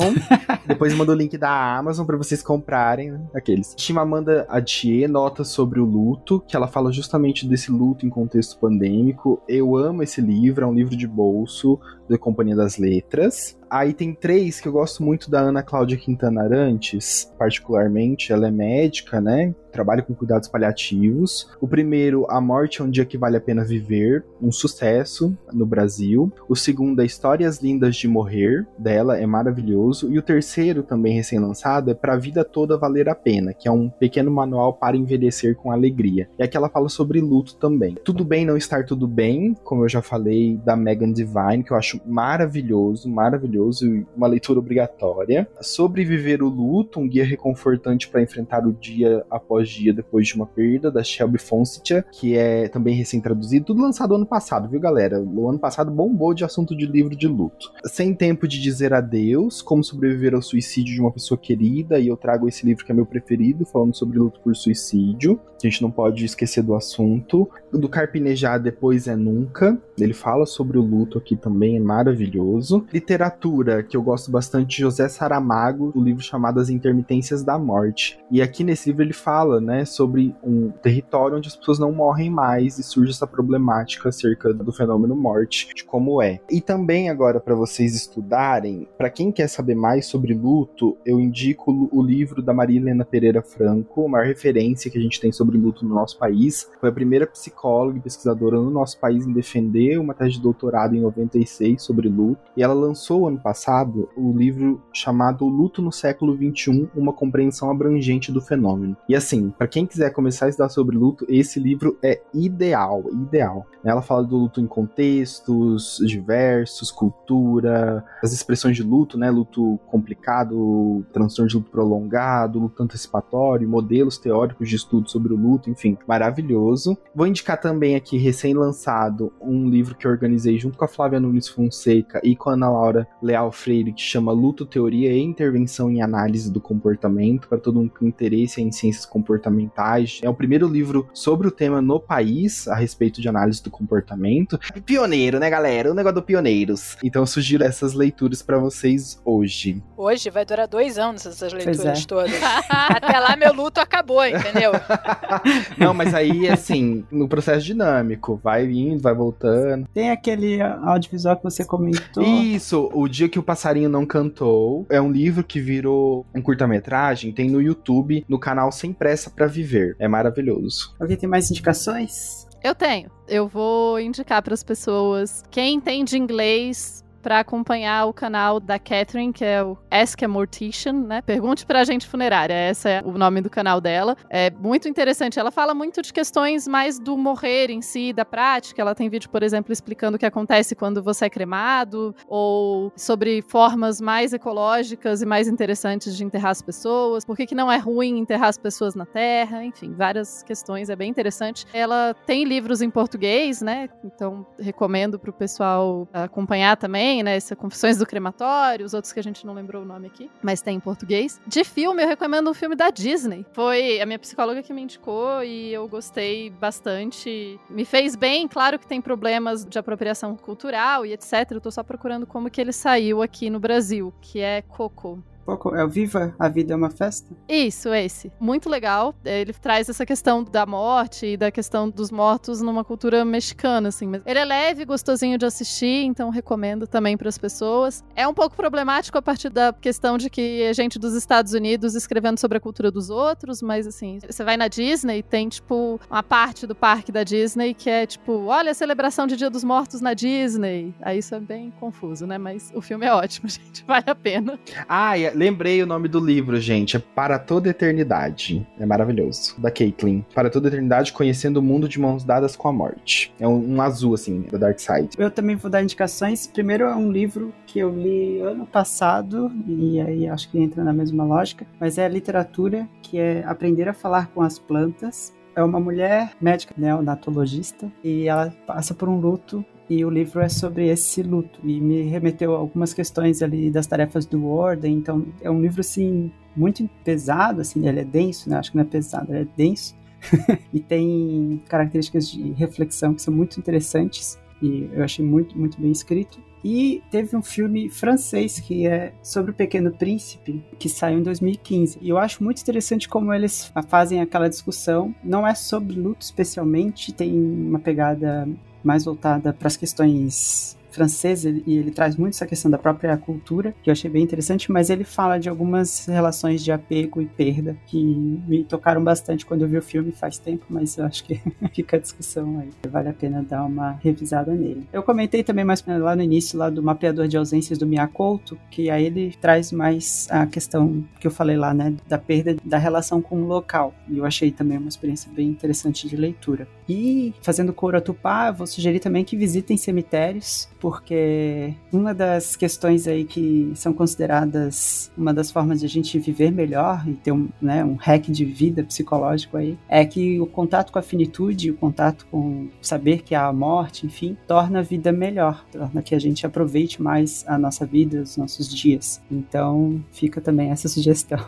Depois mando o link da Amazon pra vocês comprarem, né? Aqueles. Chimamanda Adichie, Notas sobre o Luto, que ela fala justamente desse luto em contexto pandêmico. Eu amo esse livro, é um livro de bolso da Companhia das Letras. Aí tem três que eu gosto muito da Ana Cláudia Quintana Arantes, particularmente. Ela é médica, né? Trabalha com cuidados paliativos. O primeiro, A Morte é um Dia que Vale a Pena Viver, um sucesso no Brasil. O segundo é Histórias Lindas de Morrer, dela, é maravilhoso. E o terceiro, também recém-lançado, é Pra Vida Toda Valer a Pena, que é um pequeno manual para envelhecer com alegria. E aqui ela fala sobre luto também. Tudo Bem Não Estar Tudo Bem, como eu já falei, da Megan Divine, que eu acho maravilhoso, maravilhoso. Uma leitura obrigatória. Sobreviver o Luto, um guia reconfortante para enfrentar o dia após dia depois de uma perda, da Shelby Fonseca, que é também recém-traduzido, tudo lançado ano passado, viu, galera? O ano passado bombou de assunto de livro de luto. Sem Tempo de Dizer Adeus, Como Sobreviver ao Suicídio de uma Pessoa Querida, e eu trago esse livro que é meu preferido, falando sobre luto por suicídio. A gente não pode esquecer do assunto. Do Carpinejar Depois é Nunca, ele fala sobre o luto aqui também, é maravilhoso. Literatura, que eu gosto bastante, de José Saramago, do livro chamado As Intermitências da Morte. E aqui nesse livro ele fala, né, sobre um território onde as pessoas não morrem mais e surge essa problemática acerca do fenômeno morte, de como é. E também agora, para vocês estudarem, para quem quer saber mais sobre luto, eu indico o livro da Maria Helena Pereira Franco, a maior referência que a gente tem sobre luto no nosso país. Foi a primeira psicóloga e pesquisadora no nosso país em defender uma tese de doutorado em 96 sobre luto, e ela lançou ano passado o livro chamado Luto no Século XXI, uma compreensão abrangente do fenômeno. E assim, para quem quiser começar a estudar sobre luto, esse livro é ideal. Ela fala do luto em contextos diversos, cultura, as expressões de luto, né, luto complicado, transtorno de luto prolongado, luto antecipatório, modelos teóricos de estudo sobre o luto, enfim, maravilhoso. Vou indicar também aqui, recém-lançado, um livro que eu organizei junto com a Flávia Nunes Fonseca e com a Ana Laura Leal Freire, que chama Luto, Teoria e Intervenção em Análise do Comportamento, para todo mundo que interesse em ciências comportamentais. É o primeiro livro sobre o tema no país, a respeito de análise do comportamento. Pioneiro, né, galera? O negócio do pioneiros. Então eu sugiro essas leituras para vocês hoje. Hoje vai durar 2 anos essas leituras todas. Até lá meu luto acabou, entendeu? Não, mas aí, assim, no processo dinâmico, vai indo, vai voltando. Tem aquele audiovisual que você comentou. Isso, O Dia que o Passarinho Não Cantou. É um livro que virou um curta-metragem, tem no YouTube, no canal Sem Pressa Pra Viver. É maravilhoso. Alguém tem mais indicações? Eu tenho. Eu vou indicar pras pessoas, quem entende inglês, para acompanhar o canal da Catherine, que é o Ask a Mortician, né? Pergunte pra Gente Funerária, esse é o nome do canal dela. É muito interessante, ela fala muito de questões mais do morrer em si, da prática. Ela tem vídeo, por exemplo, explicando o que acontece quando você é cremado, ou sobre formas mais ecológicas e mais interessantes de enterrar as pessoas, por que não é ruim enterrar as pessoas na terra, enfim, várias questões, é bem interessante. Ela tem livros em português, né? Então, recomendo pro pessoal acompanhar também, né, essa Confissões do Crematório, os outros que a gente não lembrou o nome aqui, mas tem em português. De filme, eu recomendo um filme da Disney. Foi a minha psicóloga que me indicou e eu gostei bastante. Me fez bem, claro que tem problemas de apropriação cultural e etc. Eu tô só procurando como que ele saiu aqui no Brasil, que é Coco. É o Viva a Vida é uma Festa? Isso, esse. Muito legal. Ele traz essa questão da morte e da questão dos mortos numa cultura mexicana, assim. Mas ele é leve, gostosinho de assistir, então recomendo também para as pessoas. É um pouco problemático a partir da questão de que é gente dos Estados Unidos escrevendo sobre a cultura dos outros, mas assim, você vai na Disney, tem tipo uma parte do parque da Disney que é tipo, olha a celebração de Dia dos Mortos na Disney. Aí isso é bem confuso, né? Mas o filme é ótimo, gente. Vale a pena. Ah, e lembrei o nome do livro, gente. É Para Toda Eternidade. É maravilhoso. Da Caitlin. Para Toda Eternidade, Conhecendo o Mundo de Mãos Dadas com a Morte. É um azul, assim, da Dark Side. Eu também vou dar indicações. Primeiro é um livro que eu li ano passado, e aí acho que entra na mesma lógica, mas é a literatura, que é Aprender a Falar com as Plantas. É uma mulher médica neonatologista, e ela passa por um luto. E o livro é sobre esse luto, e me remeteu a algumas questões ali das tarefas do Ordem. Então, é um livro, assim, muito pesado, assim, ele é denso, né? Acho que não é pesado, ele é denso. E tem características de reflexão que são muito interessantes, e eu achei muito, muito bem escrito. E teve um filme francês que é sobre o Pequeno Príncipe, que saiu em 2015. E eu acho muito interessante como eles fazem aquela discussão. Não é sobre luto especialmente, tem uma pegada mais voltada para as questões francesa, e ele traz muito essa questão da própria cultura, que eu achei bem interessante, mas ele fala de algumas relações de apego e perda que me tocaram bastante quando eu vi o filme faz tempo, mas eu acho que fica a discussão aí. Vale a pena dar uma revisada nele. Eu comentei também mais lá no início lá do Mapeador de Ausências do Miyakoto, que aí ele traz mais a questão que eu falei lá, né, da perda da relação com o local. E eu achei também uma experiência bem interessante de leitura. E fazendo coro a Tupá, eu vou sugerir também que visitem cemitérios, porque uma das questões aí que são consideradas uma das formas de a gente viver melhor e ter um hack de vida psicológico aí, é que o contato com a finitude, o contato com saber que há a morte, enfim, torna a vida melhor, torna que a gente aproveite mais a nossa vida, os nossos dias. Então fica também essa sugestão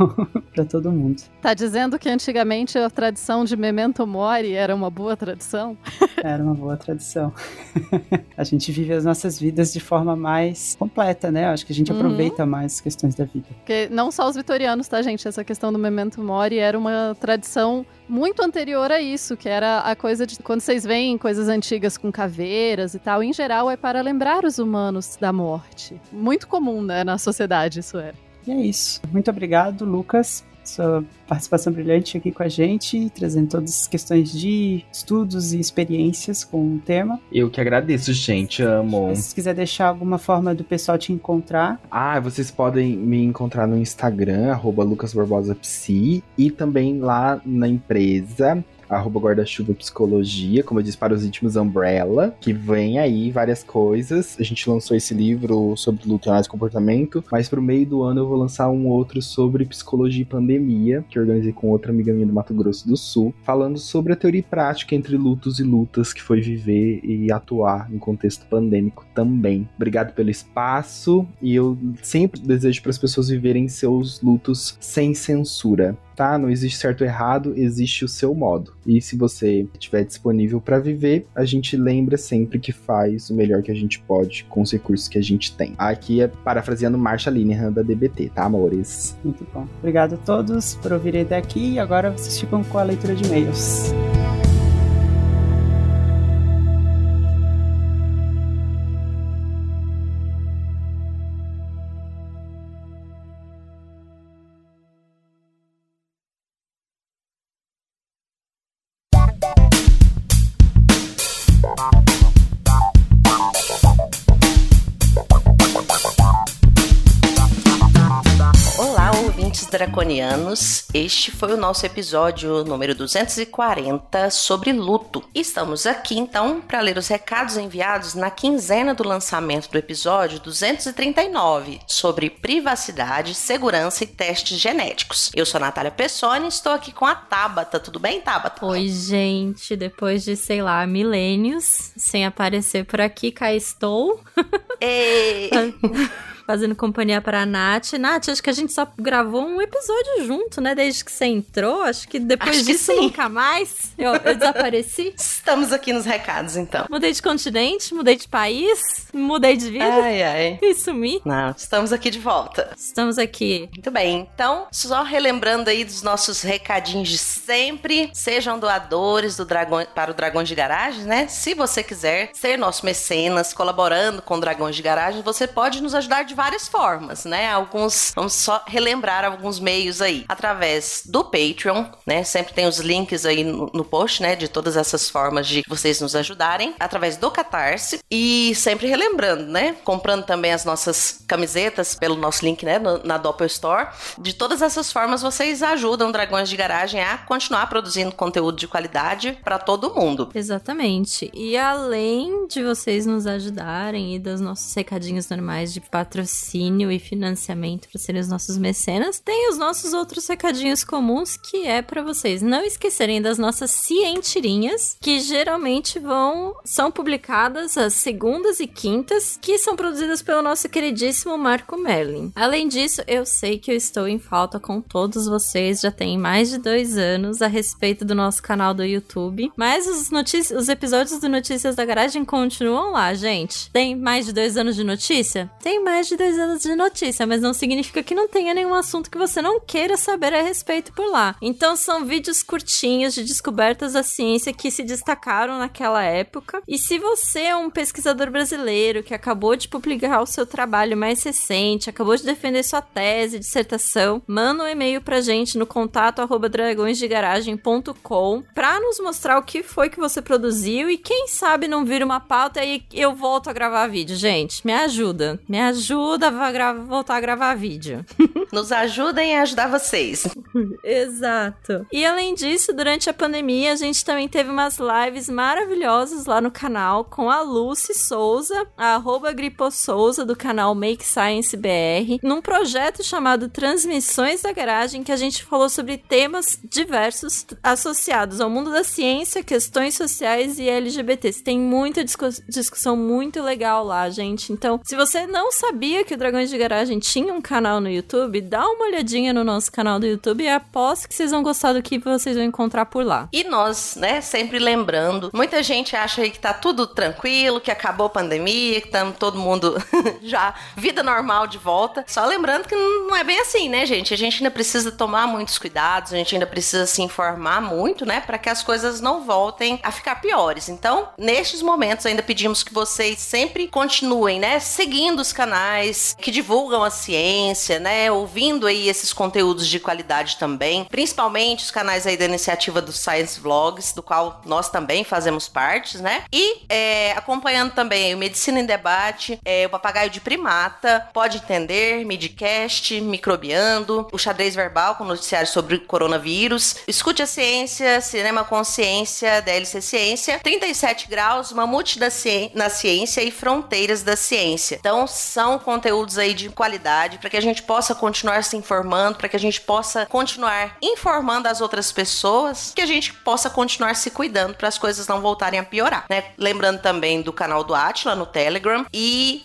para todo mundo. Tá dizendo que antigamente a tradição de memento mori era uma boa tradição? Era uma boa tradição. A gente vive as nossas vidas de forma mais completa, né? Acho que a gente aproveita mais as questões da vida. Porque não só os vitorianos, tá, gente? Essa questão do memento mori era uma tradição muito anterior a isso, que era a coisa de quando vocês veem coisas antigas com caveiras e tal, em geral é para lembrar os humanos da morte. Muito comum, né, na sociedade isso era. E é isso. Muito obrigado, Lucas, sua participação brilhante aqui com a gente, trazendo todas as questões de estudos e experiências com o tema. Eu que agradeço, gente, amo. Se quiser deixar alguma forma do pessoal te encontrar. Vocês podem me encontrar no Instagram, @lucasbarbosapsi, e também lá na empresa, @guarda-chuva psicologia, como eu disse, para os íntimos Umbrella, que vem aí várias coisas. A gente lançou esse livro sobre luto, análise e comportamento, mas pro meio do ano eu vou lançar um outro sobre psicologia e pandemia, que eu organizei com outra amiga minha do Mato Grosso do Sul, falando sobre a teoria e prática entre lutos e lutas, que foi viver e atuar em contexto pandêmico também. Obrigado pelo espaço, e eu sempre desejo para as pessoas viverem seus lutos sem censura. Tá? Não existe certo ou errado, existe o seu modo. E se você estiver disponível para viver, a gente lembra sempre que faz o melhor que a gente pode com os recursos que a gente tem. Aqui é parafraseando Marsha Linehan da DBT, tá, amores? Muito bom. Obrigado a todos por ouvirem até aqui, e agora vocês ficam com a leitura de e-mails. Draconianos, este foi o nosso episódio número 240 sobre luto. Estamos aqui então para ler os recados enviados na quinzena do lançamento do episódio 239 sobre privacidade, segurança e testes genéticos. Eu sou a Natália Pessoni, estou aqui com a Tabata. Tudo bem, Tabata? Oi, gente. Depois de, sei lá, milênios sem aparecer por aqui, cá estou. Ei! Fazendo companhia pra Nath. Nath, acho que a gente só gravou um episódio junto, né? Desde que você entrou. Acho que depois disso nunca mais. Eu desapareci. Estamos aqui nos recados, então. Mudei de continente, mudei de país, mudei de vida. E sumi. Não, estamos aqui de volta. Estamos aqui. Muito bem. Então, só relembrando aí dos nossos recadinhos de sempre. Sejam doadores para o Dragões de Garagem, né? Se você quiser ser nosso mecenas, colaborando com o Dragões de Garagem, você pode nos ajudar de várias formas, né? Vamos só relembrar alguns meios aí. Através do Patreon, né? Sempre tem os links aí no post, né? De todas essas formas de vocês nos ajudarem. Através do Catarse. E sempre relembrando, né? Comprando também as nossas camisetas pelo nosso link, né? Na Doppel Store. De todas essas formas, vocês ajudam Dragões de Garagem a continuar produzindo conteúdo de qualidade para todo mundo. Exatamente. E além de vocês nos ajudarem e dos nossos recadinhos normais de patrocínio e financiamento para serem os nossos mecenas, tem os nossos outros recadinhos comuns, que é para vocês não esquecerem das nossas cientirinhas, que geralmente são publicadas às segundas e quintas, que são produzidas pelo nosso queridíssimo Marco Merlin. Além disso, eu sei que eu estou em falta com todos vocês, já tem mais de 2 anos, a respeito do nosso canal do YouTube, mas os episódios do Notícias da Garagem continuam lá, gente. Tem mais de 2 anos de notícia? Tem mais de 2 anos de notícia, mas não significa que não tenha nenhum assunto que você não queira saber a respeito por lá. Então são vídeos curtinhos de descobertas da ciência que se destacaram naquela época. E se você é um pesquisador brasileiro que acabou de publicar o seu trabalho mais recente, acabou de defender sua tese, dissertação, manda um e-mail pra gente no contato@dragõesdegaragem.com pra nos mostrar o que foi que você produziu e quem sabe não vira uma pauta e eu volto a gravar vídeo, gente. Me ajuda a voltar a gravar vídeo. Nos ajudem a ajudar vocês. Exato. E além disso, durante a pandemia, a gente também teve umas lives maravilhosas lá no canal com a Lucy Souza, a @gripossouza do canal Make Science BR, num projeto chamado Transmissões da Garagem, que a gente falou sobre temas diversos associados ao mundo da ciência, questões sociais e LGBTs. Tem muita discussão muito legal lá, gente. Então, se você não sabia que o Dragões de Garagem tinha um canal no YouTube, dá uma olhadinha no nosso canal do YouTube e aposto que vocês vão gostar do que vocês vão encontrar por lá. E nós, né, sempre lembrando, muita gente acha aí que tá tudo tranquilo, que acabou a pandemia, que estamos todo mundo já vida normal de volta. Só lembrando que não é bem assim, né, gente? A gente ainda precisa tomar muitos cuidados, a gente ainda precisa se informar muito, né, para que as coisas não voltem a ficar piores. Então, nestes momentos, ainda pedimos que vocês sempre continuem, né, seguindo os canais que divulgam a ciência, né, ouvindo aí esses conteúdos de qualidade também, principalmente os canais aí da iniciativa do Science Vlogs, do qual nós também fazemos parte, né, e acompanhando também aí o Medicina em Debate, o Papagaio de Primata, Pode Entender, Midcast, Microbiando, o Xadrez Verbal com noticiário sobre coronavírus, Escute a Ciência, Cinema com Ciência, DLC Ciência, 37 Graus, Mamute na Ciência e Fronteiras da Ciência. Então, são conteúdos aí de qualidade para que a gente possa continuar se informando, para que a gente possa continuar informando as outras pessoas, que a gente possa continuar se cuidando para as coisas não voltarem a piorar, né? Lembrando também do canal do Átila no Telegram e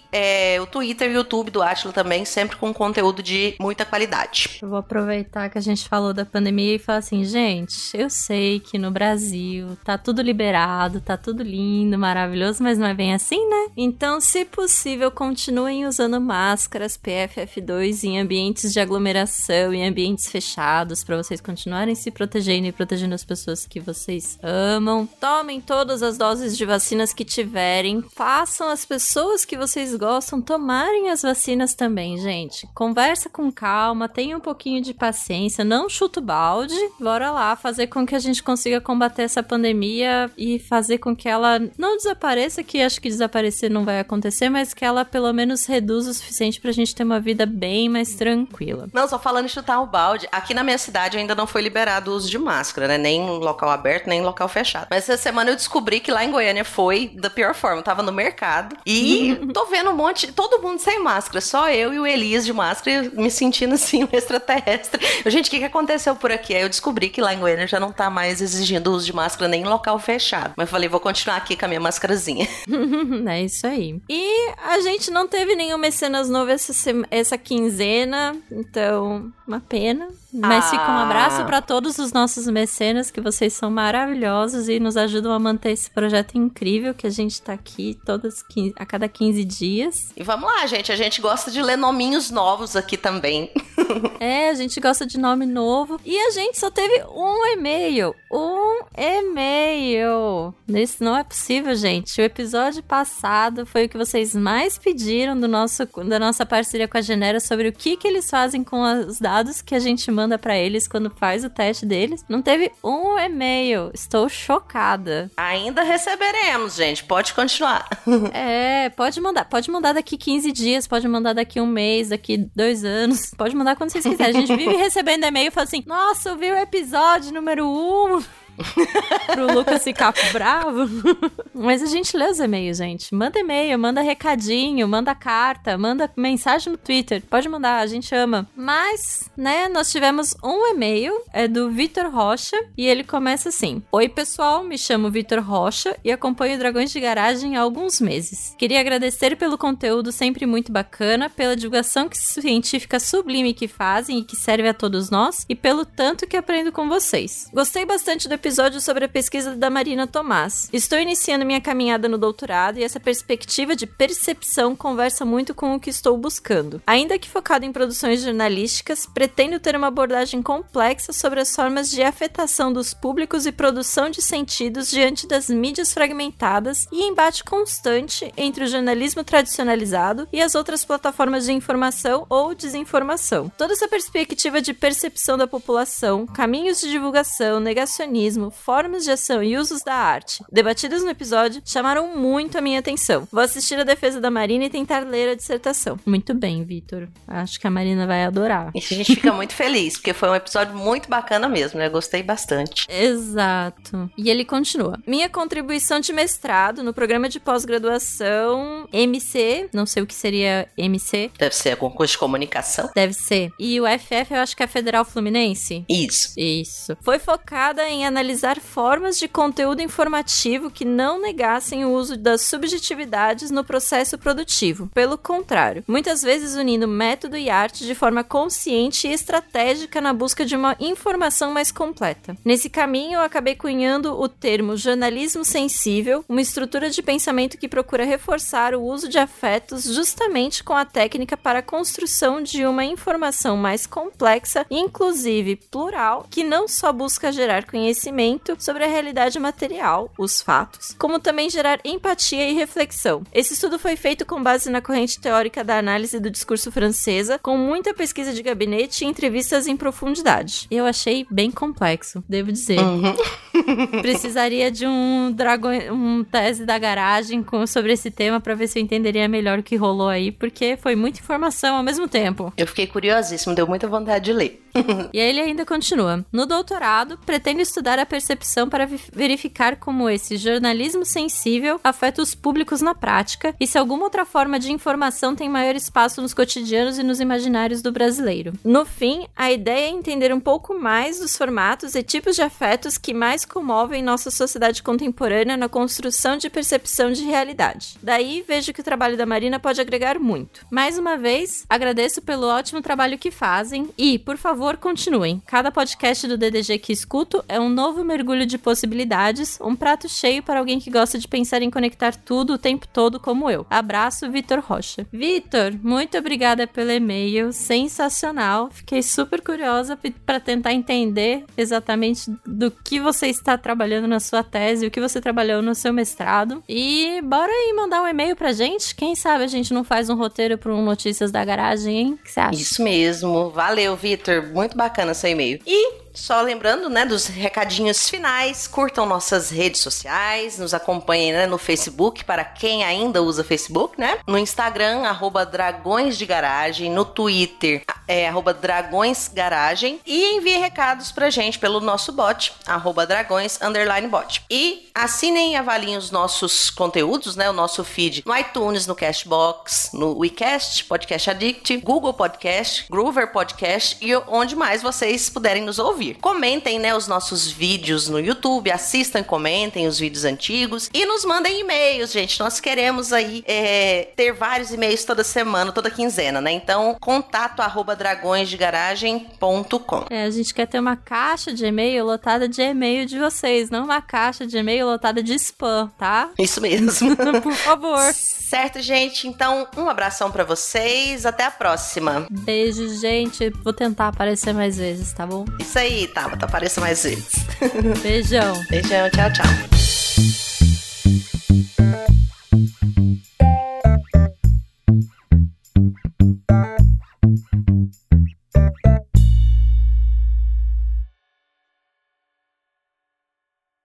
o Twitter e o YouTube do Átila também, sempre com conteúdo de muita qualidade. Eu vou aproveitar que a gente falou da pandemia e falar assim, gente, eu sei que no Brasil tá tudo liberado, tá tudo lindo, maravilhoso, mas não é bem assim, né? Então, se possível, continuem usando máscaras PFF2 em ambientes de aglomeração, em ambientes fechados, para vocês continuarem se protegendo e protegendo as pessoas que vocês amam. Tomem todas as doses de vacinas que tiverem, façam as pessoas que vocês gostam tomarem as vacinas também, gente. Conversa com calma, tenha um pouquinho de paciência, não chuta o balde, bora lá fazer com que a gente consiga combater essa pandemia e fazer com que ela não desapareça, que acho que desaparecer não vai acontecer, mas que ela pelo menos reduza o suficiente pra gente ter uma vida bem mais tranquila. Não, só falando em chutar o balde, aqui na minha cidade ainda não foi liberado o uso de máscara, né? Nem em local aberto, nem em local fechado. Mas essa semana eu descobri que lá em Goiânia foi da pior forma, eu tava no mercado e tô vendo um monte, todo mundo sem máscara, só eu e o Elias de máscara, me sentindo assim, um extraterrestre. Gente, o que aconteceu por aqui? Aí eu descobri que lá em Goiânia já não tá mais exigindo o uso de máscara nem em local fechado. Mas eu falei, vou continuar aqui com a minha mascarazinha. É isso aí. E a gente não teve nenhum Mecenas novo essa quinzena, então, uma pena. Mas fica um abraço pra todos os nossos mecenas, que vocês são maravilhosos e nos ajudam a manter esse projeto incrível que a gente tá aqui a cada 15 dias. E vamos lá, gente, a gente gosta de ler nominhos novos aqui também. A gente gosta de nome novo. E a gente só teve um e-mail. Isso não é possível, gente. O episódio passado foi o que vocês mais pediram da nossa parceria com a Genera, sobre o que eles fazem com os dados que a gente manda pra eles quando faz o teste deles. Não teve um e-mail. Estou chocada. Ainda receberemos, gente. Pode continuar. Pode mandar. Pode mandar daqui 15 dias, pode mandar daqui um mês, daqui 2 anos. Pode mandar quando vocês quiserem. A gente vive recebendo e-mail e fala assim, nossa, eu vi o episódio número 1. Pro Lucas ficar bravo. Mas a gente lê os e-mails, gente. Manda e-mail, manda recadinho, manda carta, manda mensagem no Twitter. Pode mandar, a gente ama. Mas, né, nós tivemos um e-mail, é do Vitor Rocha, e ele começa assim: Oi pessoal, me chamo Vitor Rocha e acompanho Dragões de Garagem há alguns meses. Queria agradecer pelo conteúdo sempre muito bacana, pela divulgação científica sublime que fazem e que serve a todos nós, e pelo tanto que aprendo com vocês. Gostei bastante do episódio episódio sobre a pesquisa da Marina Tomás. Estou iniciando minha caminhada no doutorado e essa perspectiva de percepção conversa muito com o que estou buscando. Ainda que focado em produções jornalísticas, pretendo ter uma abordagem complexa sobre as formas de afetação dos públicos e produção de sentidos diante das mídias fragmentadas e embate constante entre o jornalismo tradicionalizado e as outras plataformas de informação ou desinformação. Toda essa perspectiva de percepção da população, caminhos de divulgação, negacionismo, formas de ação e usos da arte, debatidas no episódio, chamaram muito a minha atenção. Vou assistir a defesa da Marina e tentar ler a dissertação. Muito bem, Vitor. Acho que a Marina vai adorar. A gente fica muito feliz, porque foi um episódio muito bacana mesmo, né? Gostei bastante. Exato. E ele continua. Minha contribuição de mestrado no programa de pós-graduação MC, não sei o que seria MC. Deve ser a concurso de comunicação. Deve ser. E o FF, eu acho que é a Federal Fluminense? Isso. Foi focada em analisar formas de conteúdo informativo que não negassem o uso das subjetividades no processo produtivo. Pelo contrário, muitas vezes unindo método e arte de forma consciente e estratégica na busca de uma informação mais completa. Nesse caminho, eu acabei cunhando o termo jornalismo sensível, uma estrutura de pensamento que procura reforçar o uso de afetos justamente com a técnica para a construção de uma informação mais complexa, inclusive plural, que não só busca gerar conhecimento sobre a realidade material, os fatos, como também gerar empatia e reflexão. Esse estudo foi feito com base na corrente teórica da análise do discurso francesa, com muita pesquisa de gabinete e entrevistas em profundidade. Eu achei bem complexo, devo dizer. Precisaria de um tese da garagem sobre esse tema para ver se eu entenderia melhor o que rolou aí, porque foi muita informação ao mesmo tempo. Eu fiquei curiosíssimo, deu muita vontade de ler. E aí ele ainda continua. No doutorado, pretendo estudar a percepção para verificar como esse jornalismo sensível afeta os públicos na prática e se alguma outra forma de informação tem maior espaço nos cotidianos e nos imaginários do brasileiro. No fim, a ideia é entender um pouco mais dos formatos e tipos de afetos que mais comovem nossa sociedade contemporânea na construção de percepção de realidade. Daí, vejo que o trabalho da Marina pode agregar muito. Mais uma vez, agradeço pelo ótimo trabalho que fazem e, por favor, continuem. Cada podcast do DDG que escuto é um novo mergulho de possibilidades, um prato cheio para alguém que gosta de pensar em conectar tudo o tempo todo como eu. Abraço, Vitor Rocha. Vitor, muito obrigada pelo e-mail, sensacional. Fiquei super curiosa para tentar entender exatamente do que você está trabalhando na sua tese, o que você trabalhou no seu mestrado. E bora aí mandar um e-mail pra gente. Quem sabe a gente não faz um roteiro para um Notícias da Garagem, hein? O que você acha? Isso mesmo. Valeu, Vitor. Muito bacana seu e-mail. E só lembrando, né, dos recadinhos finais, curtam nossas redes sociais, nos acompanhem, né, no Facebook, para quem ainda usa Facebook, né? No Instagram, @dragõesdegaragem, no Twitter, @dragõesgaragem, e enviem recados pra gente pelo nosso bot, @dragões_bot. E assinem e avaliem os nossos conteúdos, né, o nosso feed no iTunes, no Cashbox, no WeCast, Podcast Addict, Google Podcast, Groover Podcast e onde mais vocês puderem nos ouvir. Comentem, né, os nossos vídeos no YouTube, assistam e comentem os vídeos antigos e nos mandem e-mails, gente. Nós queremos aí ter vários e-mails toda semana, toda quinzena, né? Então, contato@dragõesdegaragem.com. A gente quer ter uma caixa de e-mail lotada de e-mail de vocês, não uma caixa de e-mail lotada de spam, tá? Isso mesmo. Por favor. Certo, gente? Então, um abração pra vocês. Até a próxima. Beijo, gente. Vou tentar aparecer mais vezes, tá bom? Isso aí, Tabata. Apareça mais vezes. Beijão. Beijão. Tchau, tchau.